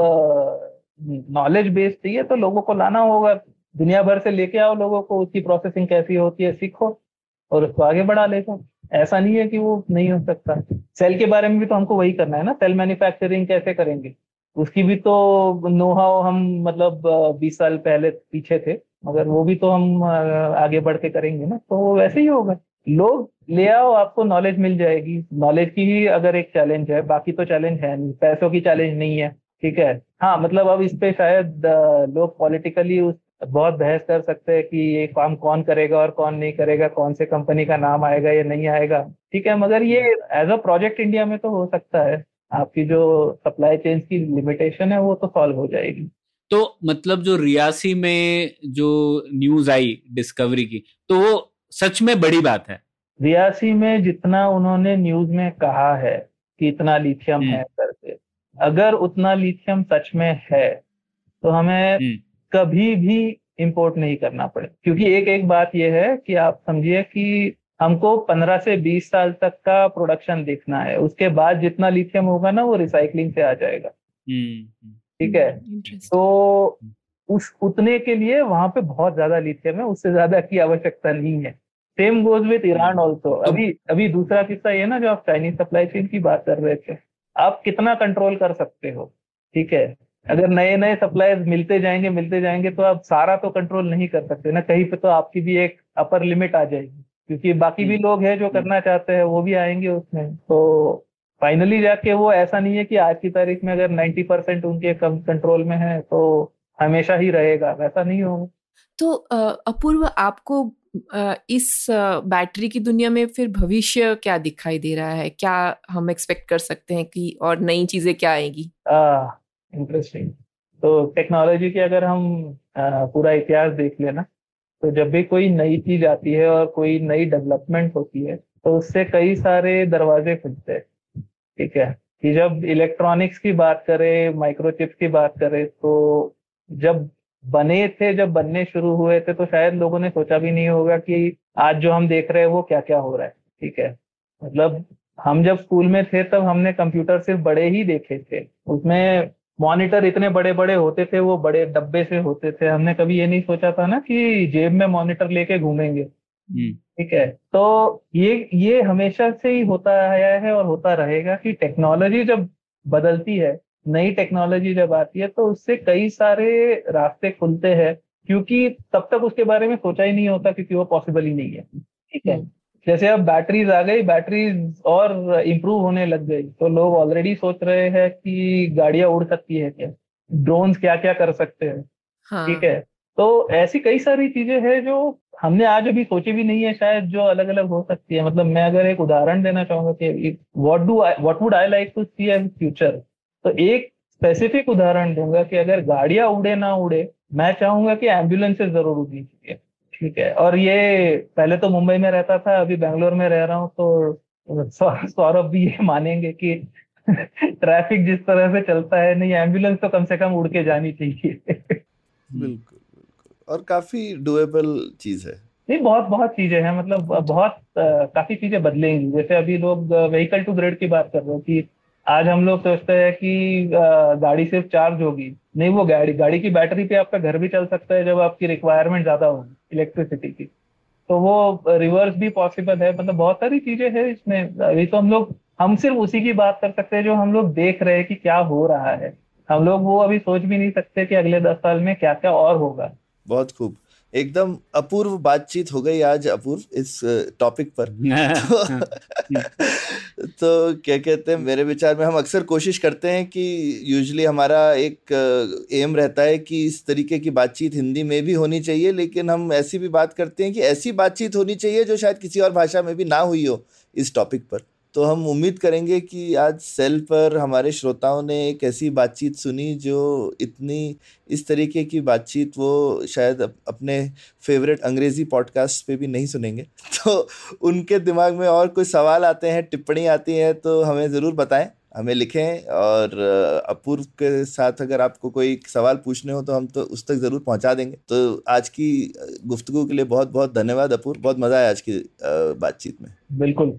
नॉलेज बेस चाहिए तो लोगों को लाना होगा, दुनिया भर से लेके आओ लोगों को, उसकी प्रोसेसिंग कैसी होती है सीखो और उसको आगे बढ़ा ले। ऐसा नहीं है कि वो नहीं हो सकता। सेल के बारे में भी तो हमको वही करना है ना, सेल मैन्युफैक्चरिंग कैसे करेंगे, उसकी भी तो नोहाव हम मतलब 20 साल पहले पीछे थे, मगर वो भी तो हम आगे बढ़ के करेंगे ना, तो वो वैसे ही होगा। लोग ले आओ, आपको नॉलेज मिल जाएगी। नॉलेज की ही अगर एक चैलेंज है, बाकी तो चैलेंज है नहीं, पैसों की चैलेंज नहीं है, ठीक है। हाँ मतलब अब इस पे शायद लोग पॉलिटिकली बहुत बहस कर सकते हैं कि ये काम कौन करेगा और कौन नहीं करेगा, कौन से कंपनी का नाम आएगा या नहीं आएगा, ठीक है। मगर ये एज अ प्रोजेक्ट इंडिया में तो हो सकता है, आपकी जो सप्लाई चेन की लिमिटेशन है वो तो सॉल्व हो जाएगी। तो मतलब जो रियासी में जो न्यूज आई डिस्कवरी की, तो वो सच में बड़ी बात है। रियासी में जितना उन्होंने न्यूज में कहा है कि इतना लिथियम है करके, अगर उतना लिथियम सच में है तो हमें कभी भी इंपोर्ट नहीं करना पड़े, क्योंकि एक बात यह है कि आप समझिए कि हमको 15 से 20 साल तक का प्रोडक्शन देखना है, उसके बाद जितना लिथियम होगा ना वो रिसाइकलिंग से आ जाएगा, ठीक है। तो उस उतने के लिए वहां पे बहुत ज्यादा लिथियम है, उससे ज्यादा की आवश्यकता नहीं है। Same goes with Iran also. अभी दूसरा किस्सा ये ना जो आप चाइनीज सप्लाई चेन की बात कर रहे थे, आप कितना कंट्रोल कर सकते हो, ठीक है। अगर नए नए सप्लायर्स मिलते जाएंगे तो आप सारा तो कंट्रोल नहीं कर सकते ना, कहीं पे तो आपकी भी एक अपर लिमिट आ जाएगी, क्योंकि बाकी भी लोग हैं जो करना चाहते हैं वो भी आएंगे उसमें। तो फाइनली जाके वो ऐसा नहीं है कि आज की तारीख में अगर 90% उनके कंट्रोल में है तो हमेशा ही रहेगा, वैसा नहीं होगा। तो अपूर्व, आपको इस बैटरी की दुनिया में फिर भविष्य क्या दिखाई दे रहा है? क्या हम एक्सपेक्ट कर सकते हैं कि और नई चीजें क्या आएगी? इंटरेस्टिंग। तो टेक्नोलॉजी के अगर हम पूरा इतिहास देख लेना, तो जब भी कोई नई चीज आती है और कोई नई डेवलपमेंट होती है तो उससे कई सारे दरवाजे खुलते हैं, ठीक है। कि जब इलेक्ट्रॉनिक्स की बात करें, माइक्रोचिप्स की बात करें, तो जब बनने शुरू हुए थे तो शायद लोगों ने सोचा भी नहीं होगा कि आज जो हम देख रहे हैं वो क्या क्या हो रहा है, ठीक है। मतलब हम जब स्कूल में थे तब हमने कंप्यूटर सिर्फ बड़े ही देखे थे, उसमें मॉनिटर इतने बड़े बड़े होते थे, वो बड़े डब्बे से होते थे। हमने कभी ये नहीं सोचा था ना कि जेब में मॉनिटर लेके घूमेंगे, ठीक है। तो ये हमेशा से ही होता आया है और होता रहेगा कि टेक्नोलॉजी जब बदलती है, नई टेक्नोलॉजी जब आती है तो उससे कई सारे रास्ते खुलते हैं, क्योंकि तब तक उसके बारे में सोचा ही नहीं होता, क्योंकि वो पॉसिबल ही नहीं है, ठीक है। जैसे अब बैटरीज आ गई, बैटरीज और इम्प्रूव होने लग गई, तो लोग ऑलरेडी सोच रहे हैं कि गाड़ियां उड़ सकती है क्या, ड्रोन्स क्या क्या कर सकते हैं, ठीक है। तो ऐसी कई सारी चीजें हैं जो हमने आज अभी सोची भी नहीं है शायद, जो अलग अलग हो सकती है। मतलब मैं अगर एक उदाहरण देना चाहूंगा कि what would I like to see in future, तो एक स्पेसिफिक उदाहरण दूंगा कि अगर गाड़ियां उड़े ना उड़े, मैं चाहूंगा कि एम्बुलेंसेज जरूर उड़नी चाहिए, ठीक है। और ये पहले तो मुंबई में रहता था, अभी बेंगलोर में रह रहा हूँ, तो सौरभ भी ये मानेंगे कि ट्रैफिक जिस तरह से चलता है, नहीं एम्बुलेंस तो कम से कम उड़ के जानी चाहिए। बिल्कुल बिल्कुल, और काफी डुएबल चीज है। नहीं, बहुत बहुत चीजें हैं, मतलब बहुत काफी चीजें बदलेंगी। जैसे अभी लोग व्हीकल टू ग्रिड की बात कर रहे हैं कि आज हम लोग सोचते हैं कि गाड़ी सिर्फ चार्ज होगी, नहीं, वो गाड़ी की बैटरी पे आपका घर भी चल सकता है जब आपकी रिक्वायरमेंट ज्यादा होगी इलेक्ट्रिसिटी की, तो वो रिवर्स भी पॉसिबल है। मतलब बहुत सारी चीजें हैं इसमें। अभी तो हम सिर्फ उसी की बात कर सकते हैं जो हम लोग देख रहे हैं कि क्या हो रहा है। हम लोग वो अभी सोच भी नहीं सकते कि अगले 10 साल में क्या क्या और होगा। बहुत खूब, एकदम अपूर्व बातचीत हो गई आज अपूर्व इस टॉपिक पर। तो क्या कहते हैं, मेरे विचार में हम अक्सर कोशिश करते हैं कि यूजुअली हमारा एक एम रहता है कि इस तरीके की बातचीत हिंदी में भी होनी चाहिए, लेकिन हम ऐसी भी बात करते हैं कि ऐसी बातचीत होनी चाहिए जो शायद किसी और भाषा में भी ना हुई हो इस टॉपिक पर। तो हम उम्मीद करेंगे कि आज सेल पर हमारे श्रोताओं ने एक ऐसी बातचीत सुनी जो इतनी इस तरीके की बातचीत वो शायद अपने फेवरेट अंग्रेज़ी पॉडकास्ट पे भी नहीं सुनेंगे। तो उनके दिमाग में और कोई सवाल आते हैं, टिप्पणी आती है, तो हमें ज़रूर बताएं, हमें लिखें। और अपूर्व के साथ अगर आपको कोई सवाल पूछने हो तो हम तो उस तक ज़रूर पहुंचा देंगे। तो आज की गुफ्तगू के लिए बहुत बहुत धन्यवाद अपूर्व, बहुत मज़ा आया आज की बातचीत में। बिल्कुल